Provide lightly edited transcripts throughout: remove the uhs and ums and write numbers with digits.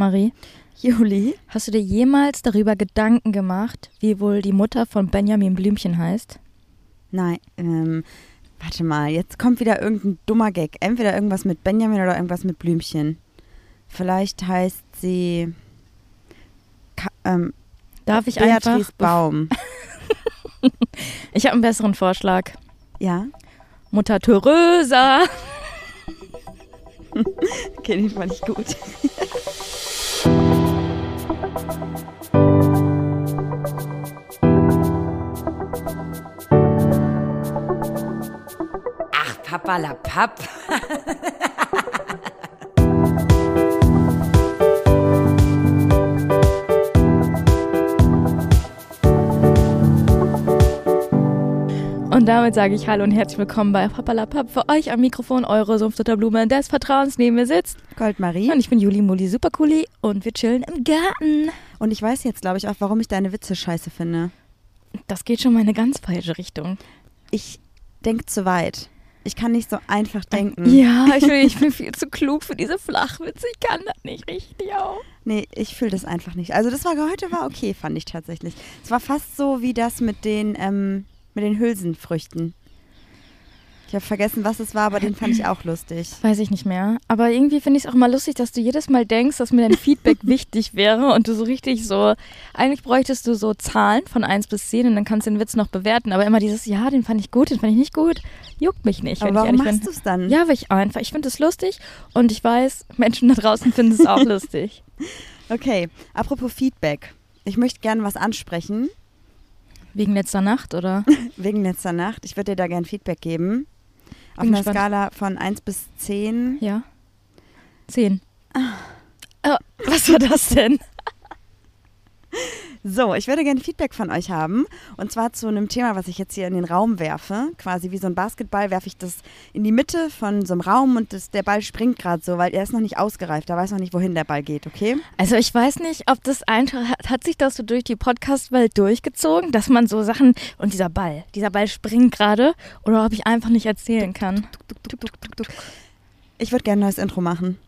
Marie, Juli, hast du dir jemals darüber Gedanken gemacht, wie wohl die Mutter von Benjamin Blümchen heißt? Nein, warte mal, jetzt kommt wieder irgendein dummer Gag. Entweder irgendwas mit Benjamin oder irgendwas mit Blümchen. Vielleicht heißt sie... Darf ich einfach... Beatrice Baum. Ich habe einen besseren Vorschlag. Ja? Mutter Thöröser. Okay, den fand ich gut. Ach, Papperlapapp. Und damit sage ich Hallo und herzlich willkommen bei Papperlapapp. Für euch am Mikrofon eure Sumpfdotter Blume des Vertrauens. Neben mir sitzt Gold.Marie. Und ich bin JuliMuli, Supercooli. Und wir chillen im Garten. Und ich weiß jetzt, glaube ich, auch, warum ich deine Witze scheiße finde. Das geht schon mal in eine ganz falsche Richtung. Ich denke zu weit. Ich kann nicht so einfach denken. Ja, ich bin viel zu klug für diese Flachwitze. Ich kann das nicht richtig auch. Nee, ich fühle das einfach nicht. Also das war heute war okay, fand ich tatsächlich. Es war fast so wie das mit den Hülsenfrüchten. Ich habe vergessen, was es war, aber den fand ich auch lustig. Weiß ich nicht mehr. Aber irgendwie finde ich es auch mal lustig, dass du jedes Mal denkst, dass mir dein Feedback wichtig wäre und du so richtig so, eigentlich bräuchtest du so Zahlen von 1 bis 10 und dann kannst du den Witz noch bewerten. Aber immer dieses, ja, den fand ich gut, den fand ich nicht gut, juckt mich nicht. Aber warum machst du es dann? Ja, weil ich einfach, ich finde es lustig und ich weiß, Menschen da draußen finden es auch lustig. Okay, apropos Feedback. Ich möchte gerne was ansprechen. Wegen letzter Nacht, oder? Wegen letzter Nacht. Ich würde dir da gerne Feedback geben. Auf einer Skala von 1 bis 10. Ja. 10. Oh, was war das denn? So, ich würde gerne Feedback von euch haben. Und zwar zu einem Thema, was ich jetzt hier in den Raum werfe. Quasi wie so ein Basketball werfe ich das in die Mitte von so einem Raum und der Ball springt gerade so, weil er ist noch nicht ausgereift. Da weiß noch nicht, wohin der Ball geht, okay? Also ich weiß nicht, ob das einfach... Hat sich das so durch die Podcast-Welt durchgezogen, dass man so Sachen... Und dieser Ball springt gerade. Oder ob ich einfach nicht erzählen kann. Ich würde gerne ein neues Intro machen.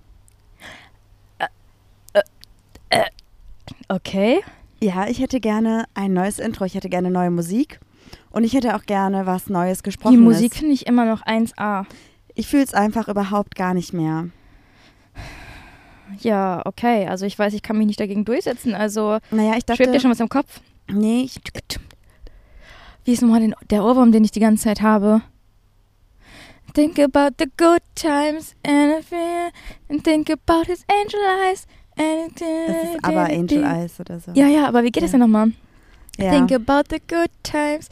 Okay. Ja, ich hätte gerne ein neues Intro, ich hätte gerne neue Musik und ich hätte auch gerne was Neues gesprochen. Die Musik finde ich immer noch 1A. Ich fühle es einfach überhaupt gar nicht mehr. Ja, okay, also ich weiß, ich kann mich nicht dagegen durchsetzen, also naja, ich dachte, schwebt dir schon was im Kopf? Nee. Wie ist nochmal der Ohrwurm, den ich die ganze Zeit habe? Think about the good times and I feel and think about his angel eyes. Das ist aber Angel Eyes oder so. Ja, ja, aber wie geht das denn nochmal? Ja. Think about the good times.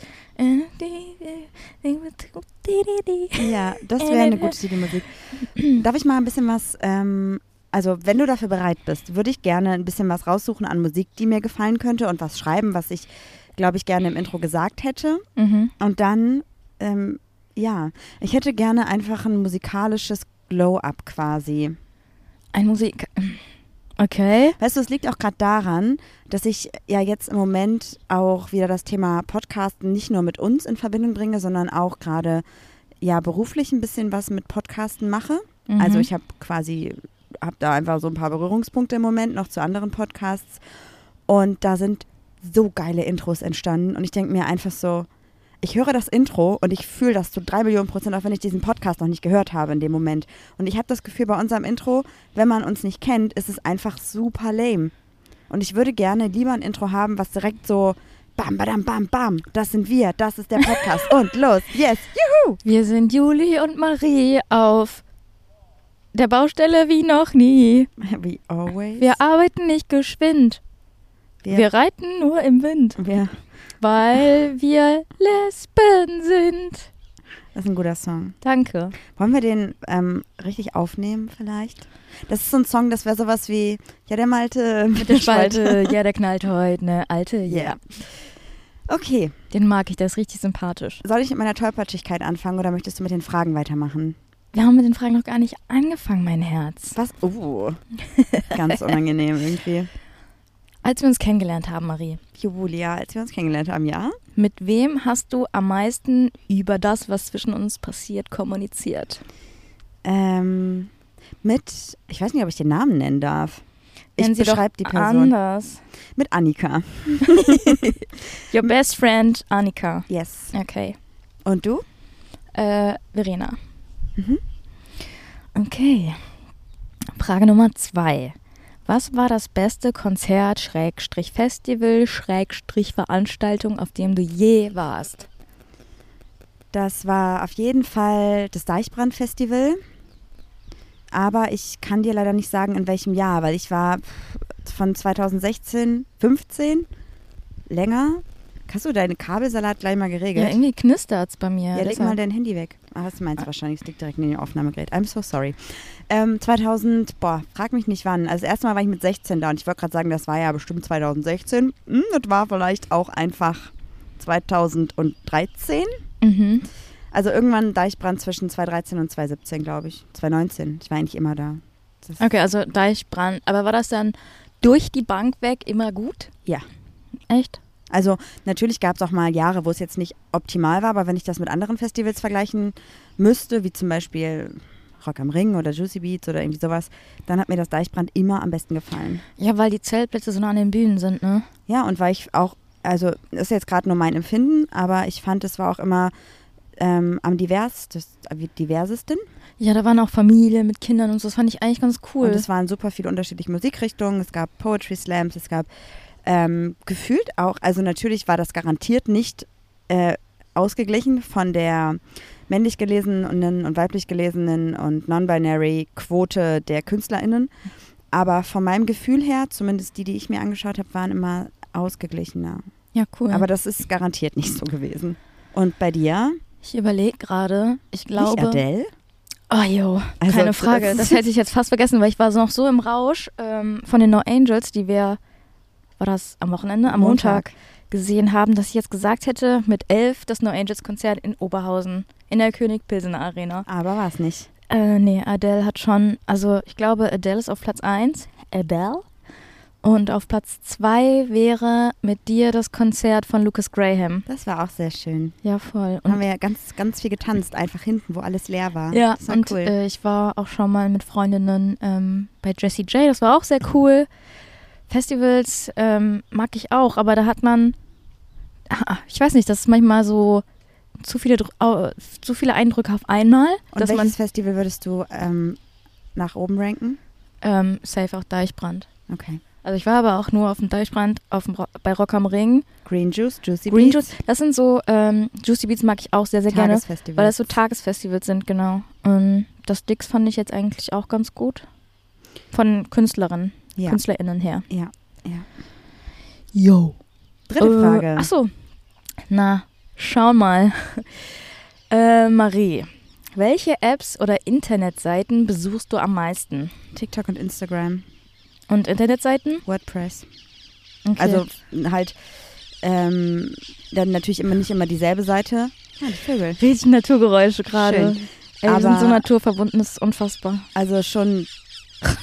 Ja, das wäre eine gute Titelmusik. Darf ich mal ein bisschen was, also wenn du dafür bereit bist, würde ich gerne ein bisschen was raussuchen an Musik, die mir gefallen könnte und was schreiben, was ich, glaube ich, gerne im Intro gesagt hätte. Mhm. Und dann, ich hätte gerne einfach ein musikalisches Glow-Up quasi. Okay. Weißt du, es liegt auch gerade daran, dass ich ja jetzt im Moment auch wieder das Thema Podcasten nicht nur mit uns in Verbindung bringe, sondern auch gerade ja beruflich ein bisschen was mit Podcasten mache. Mhm. Also ich habe da einfach so ein paar Berührungspunkte im Moment noch zu anderen Podcasts und da sind so geile Intros entstanden und ich denke mir einfach so, ich höre das Intro und ich fühle das zu 3 Millionen %, auch wenn ich diesen Podcast noch nicht gehört habe in dem Moment. Und ich habe das Gefühl, bei unserem Intro, wenn man uns nicht kennt, ist es einfach super lame. Und ich würde gerne lieber ein Intro haben, was direkt so bam, badam, bam, bam, das sind wir, das ist der Podcast und los, yes, juhu! Wir sind Juli und Marie auf der Baustelle wie noch nie. Wie always. Wir arbeiten nicht geschwind. Wir reiten nur im Wind. Weil wir Lesben sind. Das ist ein guter Song. Danke. Wollen wir den richtig aufnehmen vielleicht? Das ist so ein Song, das wäre sowas wie, ja, der Malte mit der Spalte, ja, der knallt heute, ne, Alte, ja. Yeah. Okay. Den mag ich, der ist richtig sympathisch. Soll ich mit meiner Tollpatschigkeit anfangen oder möchtest du mit den Fragen weitermachen? Wir haben mit den Fragen noch gar nicht angefangen, mein Herz. Was? Oh, ganz unangenehm irgendwie. Als wir uns kennengelernt haben, Marie. Julia, als wir uns kennengelernt haben, ja. Mit wem hast du am meisten über das, was zwischen uns passiert, kommuniziert? Ich weiß nicht, ob ich den Namen nennen darf. Ich beschreibe die Person. Anders. Mit Annika. Your best friend Annika. Yes. Okay. Und du? Verena. Mhm. Okay. Frage Nummer 2. Was war das beste Konzert, Festival, Veranstaltung, auf dem du je warst? Das war auf jeden Fall das Deichbrand Festival. Aber ich kann dir leider nicht sagen, in welchem Jahr, weil ich war von 2016, 15, länger. Hast du deinen Kabelsalat gleich mal geregelt? Ja, irgendwie knistert's bei mir. Ja, leg mal dein Handy weg. Ah, was meinst du wahrscheinlich? Es liegt direkt in dem Aufnahmegerät. I'm so sorry. 2000, frag mich nicht wann. Also das erste Mal war ich mit 16 da und ich wollte gerade sagen, das war ja bestimmt 2016. Das war vielleicht auch einfach 2013. Mhm. Also irgendwann Deichbrand zwischen 2013 und 2017, glaube ich. 2019. Ich war eigentlich immer da. Das okay, also Deichbrand. Aber war das dann durch die Bank weg immer gut? Ja. Echt? Also natürlich gab es auch mal Jahre, wo es jetzt nicht optimal war, aber wenn ich das mit anderen Festivals vergleichen müsste, wie zum Beispiel Rock am Ring oder Juicy Beats oder irgendwie sowas, dann hat mir das Deichbrand immer am besten gefallen. Ja, weil die Zeltplätze so nah an den Bühnen sind, ne? Ja, und weil ich auch, also ist jetzt gerade nur mein Empfinden, aber ich fand, es war auch immer diversesten. Ja, da waren auch Familien mit Kindern und so, das fand ich eigentlich ganz cool. Und es waren super viele unterschiedliche Musikrichtungen, es gab Poetry Slams, es gab gefühlt auch, also natürlich war das garantiert nicht ausgeglichen von der männlich gelesenen und weiblich gelesenen und non-binary Quote der KünstlerInnen, aber von meinem Gefühl her, zumindest die ich mir angeschaut habe, waren immer ausgeglichener. Ja, cool. Aber das ist garantiert nicht so gewesen. Und bei dir? Ich überlege gerade, ich glaube... Nicht Adele? Oh jo, also, keine Frage, das hätte ich jetzt fast vergessen, weil ich war noch so im Rausch von den No Angels, die wir... War das am Wochenende? Am Montag gesehen haben, dass ich jetzt gesagt hätte, mit 11 das No Angels Konzert in Oberhausen, in der König-Pilsener Arena. Aber war es nicht. Nee, Adele hat schon, also ich glaube, Adele ist auf Platz 1. Adele? Und auf Platz 2 wäre mit dir das Konzert von Lucas Graham. Das war auch sehr schön. Ja, voll. Und haben wir ja ganz, ganz viel getanzt, einfach hinten, wo alles leer war. Ja, das war und cool. Ich war auch schon mal mit Freundinnen bei Jessie J, das war auch sehr cool. Festivals mag ich auch, aber da hat man, ich weiß nicht, das ist manchmal so zu viele Eindrücke auf einmal. Und dass welches Festival würdest du nach oben ranken? Safe auch Deichbrand. Okay. Also ich war aber auch nur auf dem Deichbrand, bei Rock am Ring. Green Juice, Juicy Beats. Das sind so, Juicy Beats mag ich auch sehr, sehr gerne, weil das so Tagesfestivals sind, genau. Das Dix fand ich jetzt eigentlich auch ganz gut. Von KünstlerInnen her. Ja, ja. Yo. Dritte Frage. Achso. Na, schau mal. Marie, welche Apps oder Internetseiten besuchst du am meisten? TikTok und Instagram. Und Internetseiten? WordPress. Okay. Also halt, dann natürlich nicht immer dieselbe Seite. Ja, die Vögel. Richtig Naturgeräusche gerade. Ey, wir sind so naturverbunden, das ist unfassbar. Also schon...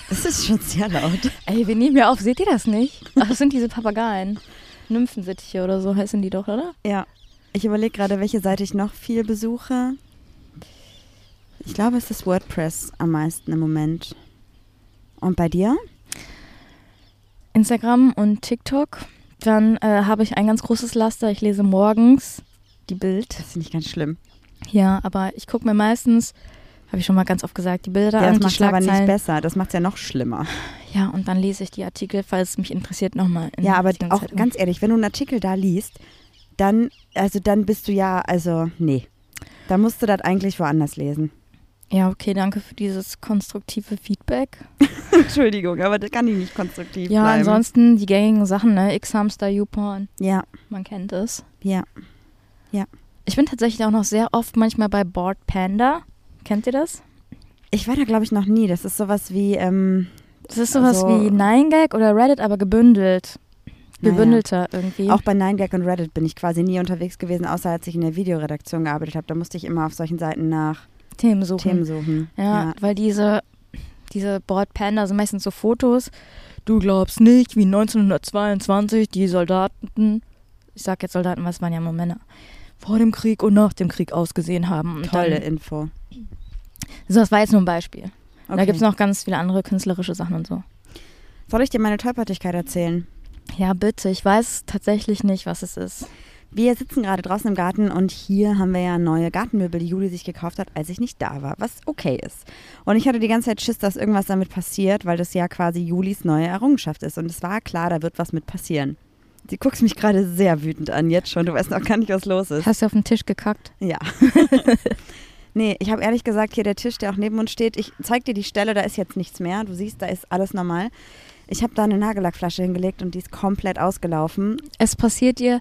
Das ist schon sehr laut. Ey, wir nehmen ja auf. Seht ihr das nicht? Ach, das sind diese Papageien. Nymphensittiche oder so heißen die doch, oder? Ja. Ich überlege gerade, welche Seite ich noch viel besuche. Ich glaube, es ist WordPress am meisten im Moment. Und bei dir? Instagram und TikTok. Dann habe ich ein ganz großes Laster. Ich lese morgens die Bild. Das finde ich ganz schlimm. Ja, aber ich gucke mir meistens... Habe ich schon mal ganz oft gesagt, die Bilder an, die Schlagzeilen. Das macht es aber nicht besser, das macht es ja noch schlimmer. Ja, und dann lese ich die Artikel, falls es mich interessiert, nochmal. Ja, aber auch ganz ehrlich, wenn du einen Artikel da liest, dann bist du ja, also nee, dann musst du das eigentlich woanders lesen. Ja, okay, danke für dieses konstruktive Feedback. Entschuldigung, aber das kann ich nicht konstruktiv bleiben. Ja, ansonsten die gängigen Sachen, ne, X-Hamster, U-Porn. Ja. Man kennt es. Ja, ja. Ich bin tatsächlich auch noch sehr oft manchmal bei Bored Panda. Kennt ihr das? Ich war da, glaube ich, noch nie. Das ist sowas wie... das ist sowas wie 9Gag oder Reddit, aber gebündelt. Gebündelter irgendwie. Auch bei 9Gag und Reddit bin ich quasi nie unterwegs gewesen, außer als ich in der Videoredaktion gearbeitet habe. Da musste ich immer auf solchen Seiten nach Themen suchen. Ja, weil diese Bored Panda sind meistens so Fotos. Du glaubst nicht, wie 1922 die Soldaten... Ich sag jetzt Soldaten, weil es waren ja immer Männer. Vor dem Krieg und nach dem Krieg ausgesehen haben. Und tolle Info. So, das war jetzt nur ein Beispiel. Okay. Da gibt es noch ganz viele andere künstlerische Sachen und so. Soll ich dir meine Tollpatschigkeit erzählen? Ja, bitte. Ich weiß tatsächlich nicht, was es ist. Wir sitzen gerade draußen im Garten und hier haben wir ja neue Gartenmöbel, die Juli sich gekauft hat, als ich nicht da war, was okay ist. Und ich hatte die ganze Zeit Schiss, dass irgendwas damit passiert, weil das ja quasi Julis neue Errungenschaft ist. Und es war klar, da wird was mit passieren. Sie guckst mich gerade sehr wütend an jetzt schon, du weißt noch gar nicht, was los ist. Hast du auf den Tisch gekackt? Ja. Nee, ich habe ehrlich gesagt hier der Tisch, der auch neben uns steht, ich zeig dir die Stelle, da ist jetzt nichts mehr. Du siehst, da ist alles normal. Ich habe da eine Nagellackflasche hingelegt und die ist komplett ausgelaufen. Es passiert dir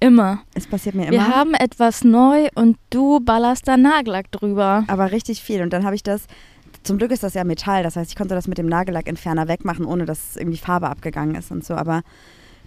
immer. Es passiert mir immer. Wir haben etwas neu und du ballerst da Nagellack drüber. Aber richtig viel. Und dann habe ich das, zum Glück ist das ja Metall, das heißt, ich konnte das mit dem Nagellackentferner wegmachen, ohne dass irgendwie Farbe abgegangen ist und so, aber...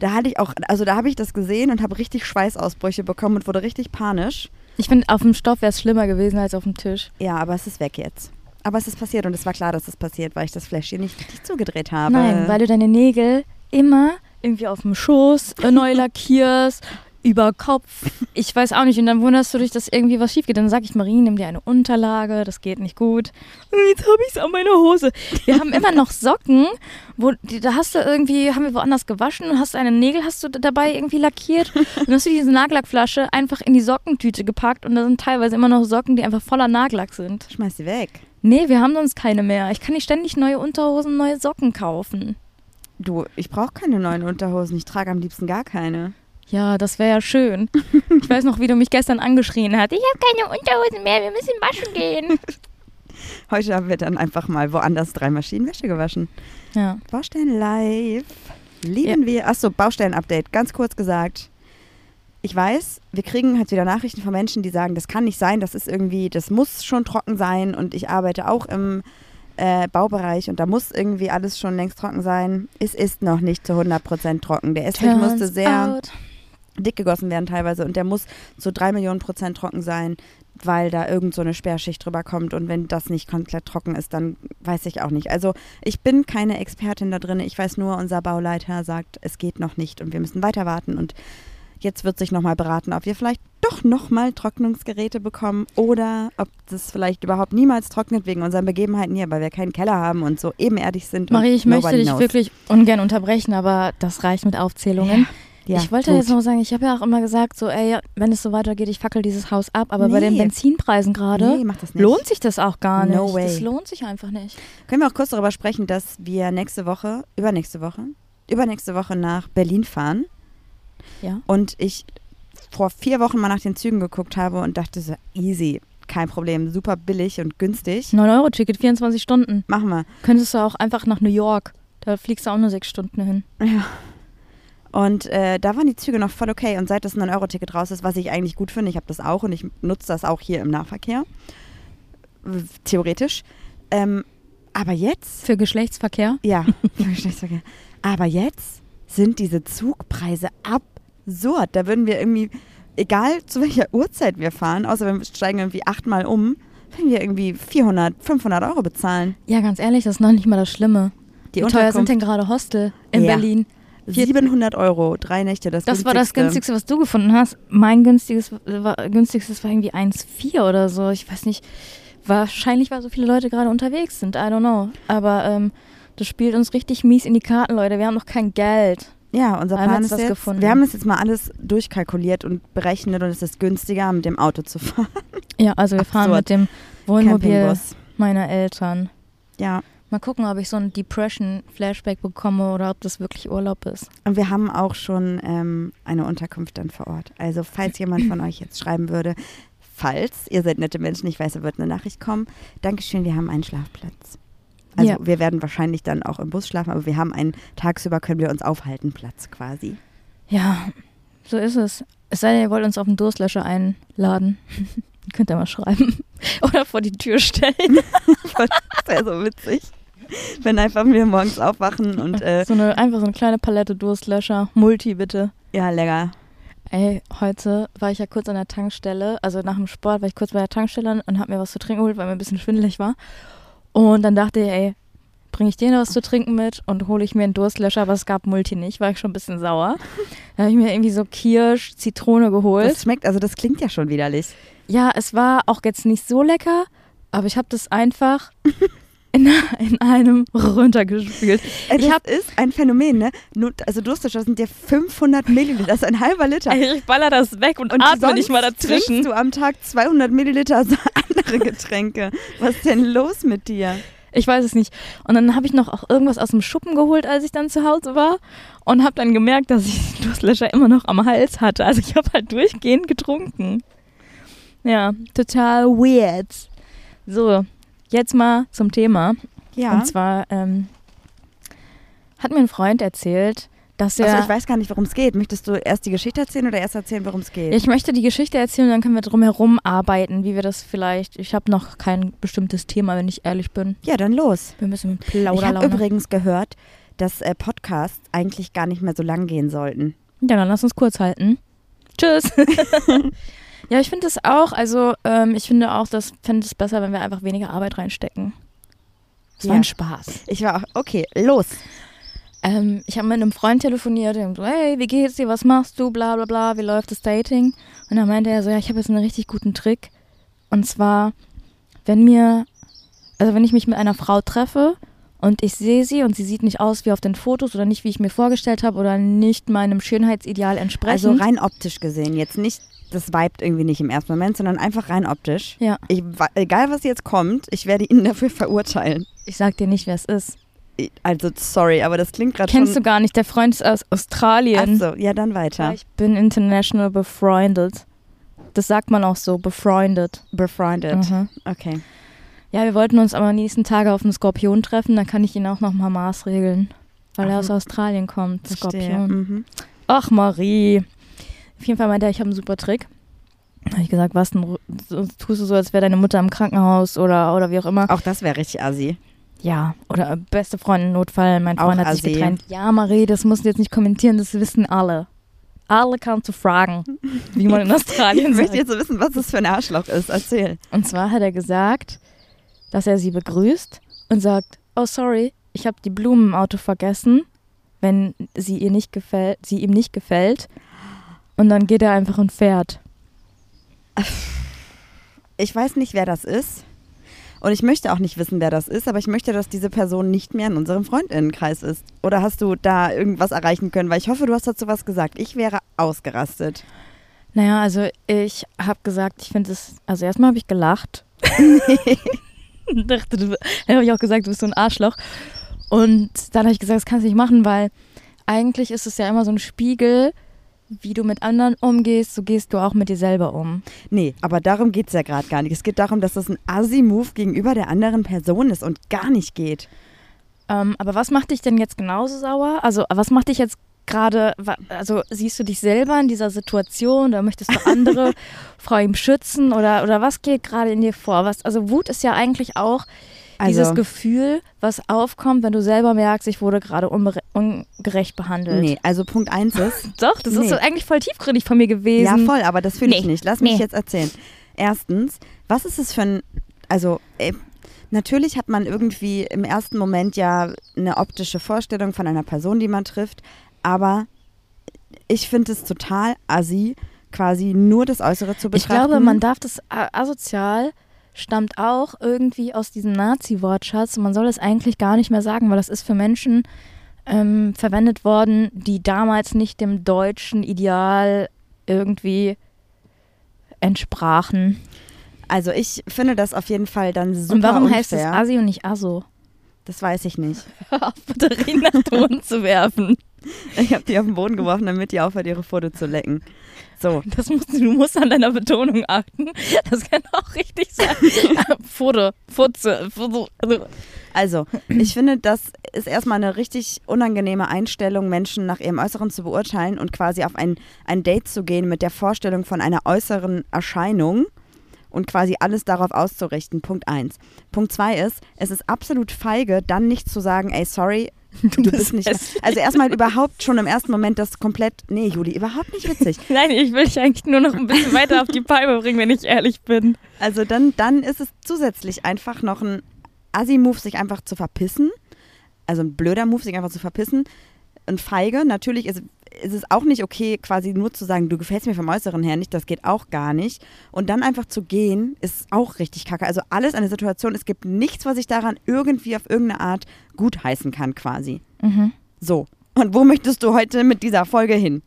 Da hatte ich auch, also da habe ich das gesehen und habe richtig Schweißausbrüche bekommen und wurde richtig panisch. Ich finde, auf dem Stoff wäre es schlimmer gewesen als auf dem Tisch. Ja, aber es ist weg jetzt. Aber es ist passiert und es war klar, dass es passiert, weil ich das Fläschchen nicht richtig zugedreht habe. Nein, weil du deine Nägel immer irgendwie auf dem Schoß neu lackierst, über Kopf, ich weiß auch nicht. Und dann wunderst du dich, dass irgendwie was schief geht. Dann sag ich, Marie, nimm dir eine Unterlage, das geht nicht gut. Jetzt habe ich es an meiner Hose. Wir haben immer noch Socken, da hast du irgendwie, haben wir woanders gewaschen und hast deine Nägel, hast du dabei irgendwie lackiert. Dann hast du diese Nagellackflasche einfach in die Sockentüte gepackt und da sind teilweise immer noch Socken, die einfach voller Nagellack sind. Schmeiß sie weg. Nee, wir haben sonst keine mehr. Ich kann nicht ständig neue Unterhosen, neue Socken kaufen. Du, ich brauche keine neuen Unterhosen, ich trage am liebsten gar keine. Ja, das wäre ja schön. Ich weiß noch, wie du mich gestern angeschrien hast. Ich habe keine Unterhosen mehr, wir müssen waschen gehen. Heute haben wir dann einfach mal woanders 3 Maschinen Wäsche gewaschen. Ja. Baustellen live. Lieben wir. Achso, Baustellen-Update, ganz kurz gesagt. Ich weiß, wir kriegen halt wieder Nachrichten von Menschen, die sagen, das kann nicht sein, das ist irgendwie, das muss schon trocken sein und ich arbeite auch im Baubereich und da muss irgendwie alles schon längst trocken sein. Es ist noch nicht zu 100% trocken. Der Estrich musste sehr... dick gegossen werden teilweise und der muss zu 3 Millionen % trocken sein, weil da irgend so eine Sperrschicht drüber kommt und wenn das nicht komplett trocken ist, dann weiß ich auch nicht. Also ich bin keine Expertin da drin, ich weiß nur, unser Bauleiter sagt, es geht noch nicht und wir müssen weiter warten und jetzt wird sich nochmal beraten, ob wir vielleicht doch nochmal Trocknungsgeräte bekommen oder ob das vielleicht überhaupt niemals trocknet wegen unseren Begebenheiten hier, weil wir keinen Keller haben und so ebenerdig sind. Marie, ich möchte dich wirklich ungern unterbrechen, aber das reicht mit Aufzählungen. Ja. Ja, ich wollte jetzt noch sagen, ich habe ja auch immer gesagt, so ey, wenn es so weitergeht, ich fackel dieses Haus ab, aber bei den Benzinpreisen gerade lohnt sich das auch gar nicht. No way. Das lohnt sich einfach nicht. Können wir auch kurz darüber sprechen, dass wir übernächste Woche nach Berlin fahren. Ja. Und ich vor 4 Wochen mal nach den Zügen geguckt habe und dachte so, easy, kein Problem, super billig und günstig. 9-Euro-Ticket, 24 Stunden. Machen wir. Könntest du auch einfach nach New York, da fliegst du auch nur 6 Stunden hin. Ja. Und da waren die Züge noch voll okay und seit das 9-Euro-Ticket raus ist, was ich eigentlich gut finde, ich habe das auch und ich nutze das auch hier im Nahverkehr, theoretisch, aber jetzt... Für Geschlechtsverkehr? Ja, für Geschlechtsverkehr. Aber jetzt sind diese Zugpreise absurd, da würden wir irgendwie, egal zu welcher Uhrzeit wir fahren, außer wir steigen irgendwie 8-mal um, wenn wir irgendwie 400, 500 Euro bezahlen. Ja, ganz ehrlich, das ist noch nicht mal das Schlimme. Wie teuer sind denn gerade Hostel in Berlin? 700 Euro, 3 Nächte, das günstigste. Das war das günstigste, was du gefunden hast. Mein günstigstes war irgendwie 1,4 oder so. Ich weiß nicht, wahrscheinlich, weil so viele Leute gerade unterwegs sind. I don't know. Aber das spielt uns richtig mies in die Karten, Leute. Wir haben noch kein Geld. Ja, unser Plan ist jetzt, wir haben das jetzt mal alles durchkalkuliert und berechnet und es ist günstiger, mit dem Auto zu fahren. Ja, also wir fahren mit dem Wohnmobil meiner Eltern. Ja. Mal gucken, ob ich so einen Depression-Flashback bekomme oder ob das wirklich Urlaub ist. Und wir haben auch schon eine Unterkunft dann vor Ort. Also falls jemand von euch jetzt schreiben würde, falls, ihr seid nette Menschen, ich weiß, da wird eine Nachricht kommen. Dankeschön, wir haben einen Schlafplatz. Also wir werden wahrscheinlich dann auch im Bus schlafen, aber wir haben einen tagsüber können wir uns aufhalten Platz quasi. Ja, so ist es. Es sei denn, ihr wollt uns auf den Durstlöscher einladen. Könnt ihr mal schreiben. Oder vor die Tür stellen. Das wäre so witzig. Wenn einfach wir morgens aufwachen und... einfach so eine kleine Palette Durstlöscher. Multi, bitte. Ja, lecker. Ey, heute war ich ja kurz an der Tankstelle, also nach dem Sport war ich kurz bei der Tankstelle und hab mir was zu trinken geholt, weil mir ein bisschen schwindelig war. Und dann dachte ich, ey, bringe ich dir noch was zu trinken mit und hole ich mir einen Durstlöscher, aber es gab Multi nicht, war ich schon ein bisschen sauer. Da habe ich mir irgendwie so Kirsch, Zitrone geholt. Das schmeckt, also das klingt ja schon widerlich. Ja, es war auch jetzt nicht so lecker, aber ich habe das einfach... in einem runtergespült. Das ist ein Phänomen, ne? Also Durstlöscher sind ja 500 Milliliter, das ist ein halber Liter. Ey, ich baller das weg und atme nicht mal dazwischen. Trinkst du am Tag 200 Milliliter andere Getränke. Was ist denn los mit dir? Ich weiß es nicht. Und dann habe ich noch auch irgendwas aus dem Schuppen geholt, als ich dann zu Hause war. Und habe dann gemerkt, dass ich den Durstlöscher immer noch am Hals hatte. Also ich habe halt durchgehend getrunken. Ja, total weird. So, jetzt mal zum Thema. Ja. Und zwar hat mir ein Freund erzählt, dass er... Also ich weiß gar nicht, worum es geht. Möchtest du erst die Geschichte erzählen oder erst erzählen, worum es geht? Ich möchte die Geschichte erzählen und dann können wir drumherum arbeiten, wie wir das vielleicht... Ich habe noch kein bestimmtes Thema, wenn ich ehrlich bin. Ja, dann los. Wir müssen mit Plauderlaune. Ich habe übrigens gehört, dass Podcasts eigentlich gar nicht mehr so lang gehen sollten. Ja, dann lass uns kurz halten. Tschüss. Ja, ich finde das auch. Also ich finde auch, das fände es besser, wenn wir einfach weniger Arbeit reinstecken. Das war ein Spaß. Ich war auch, okay, los. Ich habe mit einem Freund telefoniert und so, hey, wie geht's dir, was machst du, bla bla bla, wie läuft das Dating? Und dann meinte er so, ja, ich habe jetzt einen richtig guten Trick. Und zwar, wenn ich mich mit einer Frau treffe und ich sehe sie und sie sieht nicht aus wie auf den Fotos oder nicht, wie ich mir vorgestellt habe oder nicht meinem Schönheitsideal entsprechend. Also rein optisch gesehen, jetzt nicht... Das vibet irgendwie nicht im ersten Moment, sondern einfach rein optisch. Ja. Egal, was jetzt kommt, ich werde ihn dafür verurteilen. Ich sag dir nicht, wer es ist. Also, sorry, aber das klingt gerade schon... Kennst du gar nicht, der Freund ist aus Australien. Ach so, ja, dann weiter. Ich bin international befreundet. Das sagt man auch so, befreundet. Befreundet, mhm. Okay. Ja, wir wollten uns aber nächsten Tage auf einen Skorpion treffen, dann kann ich ihn auch nochmal maßregeln, weil er aus Australien kommt, verstehe. Skorpion. Mhm. Ach, Marie... Auf jeden Fall meinte er, ich habe einen super Trick. Da habe ich gesagt, was denn, tust du so, als wäre deine Mutter im Krankenhaus oder wie auch immer. Auch das wäre richtig assi. Ja, oder beste Freundin im Notfall, mein Freund auch hat sich getrennt. Ja, Marie, das musst du jetzt nicht kommentieren, das wissen alle. Alle kamen zu fragen, wie man in Australien sagt. Ich möchte jetzt so wissen, was das für ein Arschloch ist, erzähl. Und zwar hat er gesagt, dass er sie begrüßt und sagt, oh sorry, ich habe die Blumen im Auto vergessen, wenn sie ihm nicht gefällt. Und dann geht er einfach und fährt. Ich weiß nicht, wer das ist. Und ich möchte auch nicht wissen, wer das ist. Aber ich möchte, dass diese Person nicht mehr in unserem Freundinnenkreis ist. Oder hast du da irgendwas erreichen können? Weil ich hoffe, du hast dazu was gesagt. Ich wäre ausgerastet. Naja, also ich habe gesagt, ich finde es... Also erstmal habe ich gelacht. Dann habe ich auch gesagt, du bist so ein Arschloch. Und dann habe ich gesagt, das kannst du nicht machen, weil eigentlich ist es ja immer so ein Spiegel... Wie du mit anderen umgehst, so gehst du auch mit dir selber um. Nee, aber darum geht es ja gerade gar nicht. Es geht darum, dass das ein Assi-Move gegenüber der anderen Person ist und gar nicht geht. Aber was macht dich denn jetzt genauso sauer? Also was macht dich jetzt gerade, also siehst du dich selber in dieser Situation oder möchtest du andere vor ihm schützen oder was geht gerade in dir vor? Also Wut ist ja eigentlich auch dieses Gefühl, was aufkommt, wenn du selber merkst, ich wurde gerade ungerecht behandelt. Nee, also Punkt 1 ist... Doch, das ist eigentlich voll tiefgründig von mir gewesen. Ja, voll, aber das fühle ich nicht. Lass mich jetzt erzählen. Erstens, was ist es für ein... Also, natürlich hat man irgendwie im ersten Moment ja eine optische Vorstellung von einer Person, die man trifft, aber ich finde es total assi, quasi nur das Äußere zu betrachten. Ich glaube, man darf das asozial... stammt auch irgendwie aus diesem Nazi-Wortschatz. Man soll es eigentlich gar nicht mehr sagen, weil das ist für Menschen verwendet worden, die damals nicht dem deutschen Ideal irgendwie entsprachen. Also ich finde das auf jeden Fall dann super unfair. Und warum heißt es Assi und nicht Asso? Das weiß ich nicht. Hör auf, Batterien nach Boden zu werfen. Ich habe die auf den Boden geworfen, damit die aufhört, ihre Pfote zu lecken. So. Du musst an deiner Betonung achten. Das kann auch richtig sein. Pfote, Pfutze, Pfutze. Also, ich finde, das ist erstmal eine richtig unangenehme Einstellung, Menschen nach ihrem Äußeren zu beurteilen und quasi auf ein Date zu gehen mit der Vorstellung von einer äußeren Erscheinung und quasi alles darauf auszurichten. Punkt 1. Punkt 2 ist, es ist absolut feige, dann nicht zu sagen, ey, sorry, Du bist nicht... Also erstmal überhaupt schon im ersten Moment das komplett... Nee, Juli, überhaupt nicht witzig. Nein, ich will dich eigentlich nur noch ein bisschen weiter auf die Palme bringen, wenn ich ehrlich bin. Also dann ist es zusätzlich einfach noch ein Assi-Move, sich einfach zu verpissen. Also ein blöder Move, sich einfach zu verpissen. Und feige, natürlich ist es auch nicht okay, quasi nur zu sagen, du gefällst mir vom Äußeren her nicht, das geht auch gar nicht. Und dann einfach zu gehen, ist auch richtig kacke. Also alles an der Situation, es gibt nichts, was ich daran irgendwie auf irgendeine Art gutheißen kann quasi. Mhm. So, und wo möchtest du heute mit dieser Folge hin?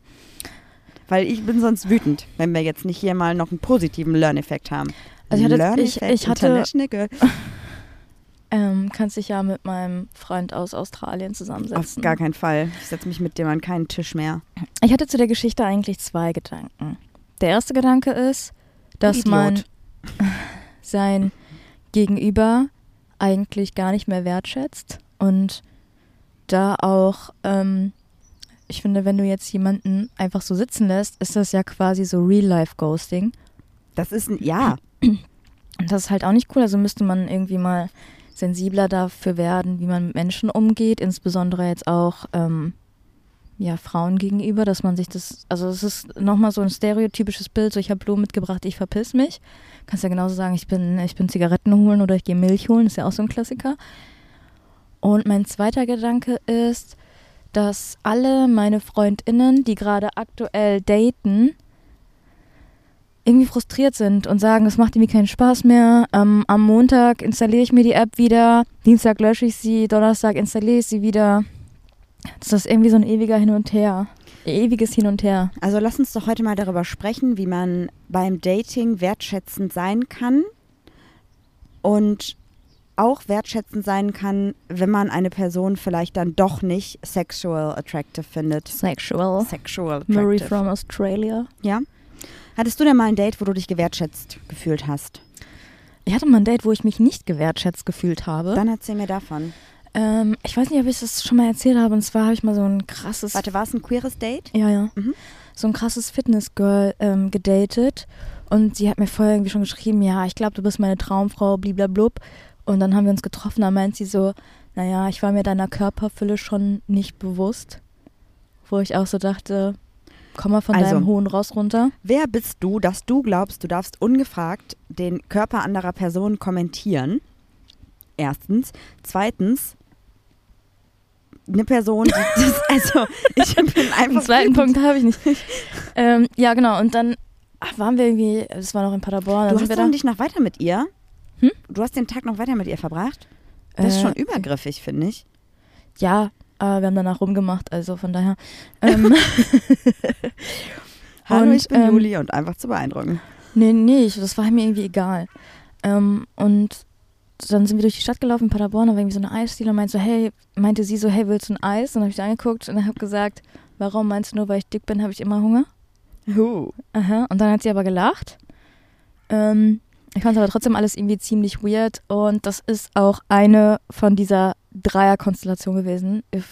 Weil ich bin sonst wütend, wenn wir jetzt nicht hier mal noch einen positiven Learn-Effekt haben. Also ich hatte International Girl. Kannst dich ja mit meinem Freund aus Australien zusammensetzen. Auf gar keinen Fall. Ich setze mich mit dem an keinen Tisch mehr. Ich hatte zu der Geschichte eigentlich zwei Gedanken. Der erste Gedanke ist, dass man sein Gegenüber eigentlich gar nicht mehr wertschätzt. Und da auch, ich finde, wenn du jetzt jemanden einfach so sitzen lässt, ist das ja quasi so Real-Life-Ghosting. Das ist ein, ja. Und das ist halt auch nicht cool. Also müsste man irgendwie mal sensibler dafür werden, wie man mit Menschen umgeht, insbesondere jetzt auch Frauen gegenüber, dass man sich das, also es ist nochmal so ein stereotypisches Bild, so ich habe Blumen mitgebracht, ich verpiss mich. Kannst ja genauso sagen, ich bin Zigaretten holen oder ich gehe Milch holen, ist ja auch so ein Klassiker. Und mein zweiter Gedanke ist, dass alle meine FreundInnen, die gerade aktuell daten, irgendwie frustriert sind und sagen, es macht irgendwie keinen Spaß mehr. Am Montag installiere ich mir die App wieder, Dienstag lösche ich sie, Donnerstag installiere ich sie wieder. Das ist irgendwie so ein ewiger Hin und Her. Ewiges Hin und Her. Also lass uns doch heute mal darüber sprechen, wie man beim Dating wertschätzend sein kann und auch wertschätzend sein kann, wenn man eine Person vielleicht dann doch nicht sexual attractive findet. Sexual attractive. Murray from Australia. Ja. Hattest du denn mal ein Date, wo du dich gewertschätzt gefühlt hast? Ich hatte mal ein Date, wo ich mich nicht gewertschätzt gefühlt habe. Dann erzähl mir davon. Ich weiß nicht, ob ich das schon mal erzählt habe. Und zwar habe ich mal so ein krasses... Warte, war es ein queeres Date? Ja. Mhm. So ein krasses Fitnessgirl gedatet. Und sie hat mir vorher irgendwie schon geschrieben, ja, ich glaube, du bist meine Traumfrau, bliblablub. Und dann haben wir uns getroffen. Da meint sie so, naja, ich war mir deiner Körperfülle schon nicht bewusst. Wo ich auch so dachte... Komm mal von deinem hohen Ross runter. Wer bist du, dass du glaubst, du darfst ungefragt den Körper anderer Personen kommentieren? Erstens. Zweitens, eine Person, die das, also ich bin einfach... Den zweiten Punkt habe ich nicht. Ja, genau. Und dann waren wir irgendwie, es war noch in Paderborn. Du hast dann nicht noch weiter mit ihr? Hm? Du hast den Tag noch weiter mit ihr verbracht? Das ist schon übergriffig, finde ich. Ja, wir haben danach rumgemacht, also von daher. Hallo, ich bin Juli und einfach zu beeindrucken. Nee, das war mir irgendwie egal. Und dann sind wir durch die Stadt gelaufen in Paderborn, da war irgendwie so eine Eisdiele und meinte sie so, hey, willst du ein Eis? Und dann habe ich da angeguckt und habe gesagt, warum meinst du nur, weil ich dick bin, habe ich immer Hunger? Aha. Und dann hat sie aber gelacht. Ich fand es aber trotzdem alles irgendwie ziemlich weird und das ist auch eine von dieser Dreierkonstellation gewesen, if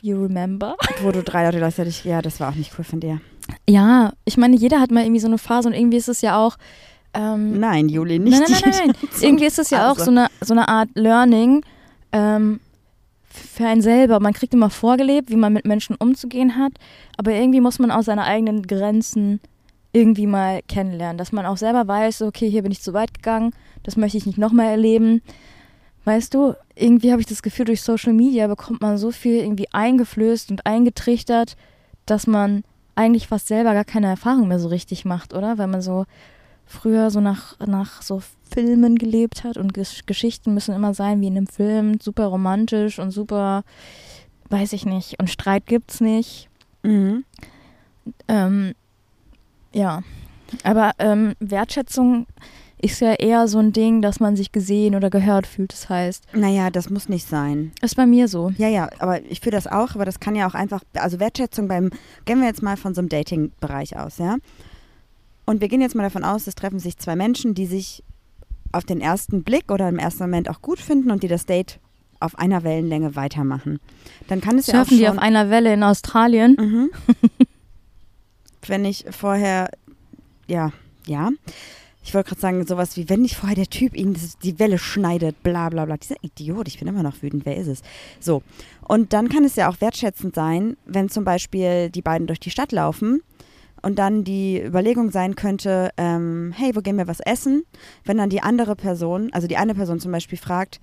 you remember. Wo du drei Leute gleichzeitig, ja, das war auch nicht cool von dir. Ja, ich meine, jeder hat mal irgendwie so eine Phase und irgendwie ist es ja auch... nein, Juli, nicht. Nein. Irgendwie ist es ja auch so eine Art Learning für einen selber. Man kriegt immer vorgelebt, wie man mit Menschen umzugehen hat, aber irgendwie muss man auch seine eigenen Grenzen irgendwie mal kennenlernen, dass man auch selber weiß, okay, hier bin ich zu weit gegangen, das möchte ich nicht nochmal erleben. Weißt du, irgendwie habe ich das Gefühl, durch Social Media bekommt man so viel irgendwie eingeflößt und eingetrichtert, dass man eigentlich fast selber gar keine Erfahrung mehr so richtig macht, oder? Weil man so früher so nach so Filmen gelebt hat und Geschichten müssen immer sein wie in einem Film, super romantisch und super, weiß ich nicht, und Streit gibt's nicht. Mhm. Ja, aber Wertschätzung ist ja eher so ein Ding, dass man sich gesehen oder gehört fühlt, das heißt. Naja, das muss nicht sein. Ist bei mir so. Ja, aber ich fühle das auch, aber das kann ja auch einfach, also Wertschätzung gehen wir jetzt mal von so einem Dating-Bereich aus, ja. Und wir gehen jetzt mal davon aus, es treffen sich zwei Menschen, die sich auf den ersten Blick oder im ersten Moment auch gut finden und die das Date auf einer Wellenlänge weitermachen. Dann kann es ja auch schon... Surfen die auf einer Welle in Australien? Mhm. Wenn ich vorher, ja, ich wollte gerade sagen, sowas wie, wenn nicht vorher der Typ ihnen die Welle schneidet, bla bla bla, dieser Idiot, ich bin immer noch wütend, wer ist es? So, und dann kann es ja auch wertschätzend sein, wenn zum Beispiel die beiden durch die Stadt laufen und dann die Überlegung sein könnte, hey, wo gehen wir was essen? Wenn dann die andere Person, also die eine Person zum Beispiel fragt,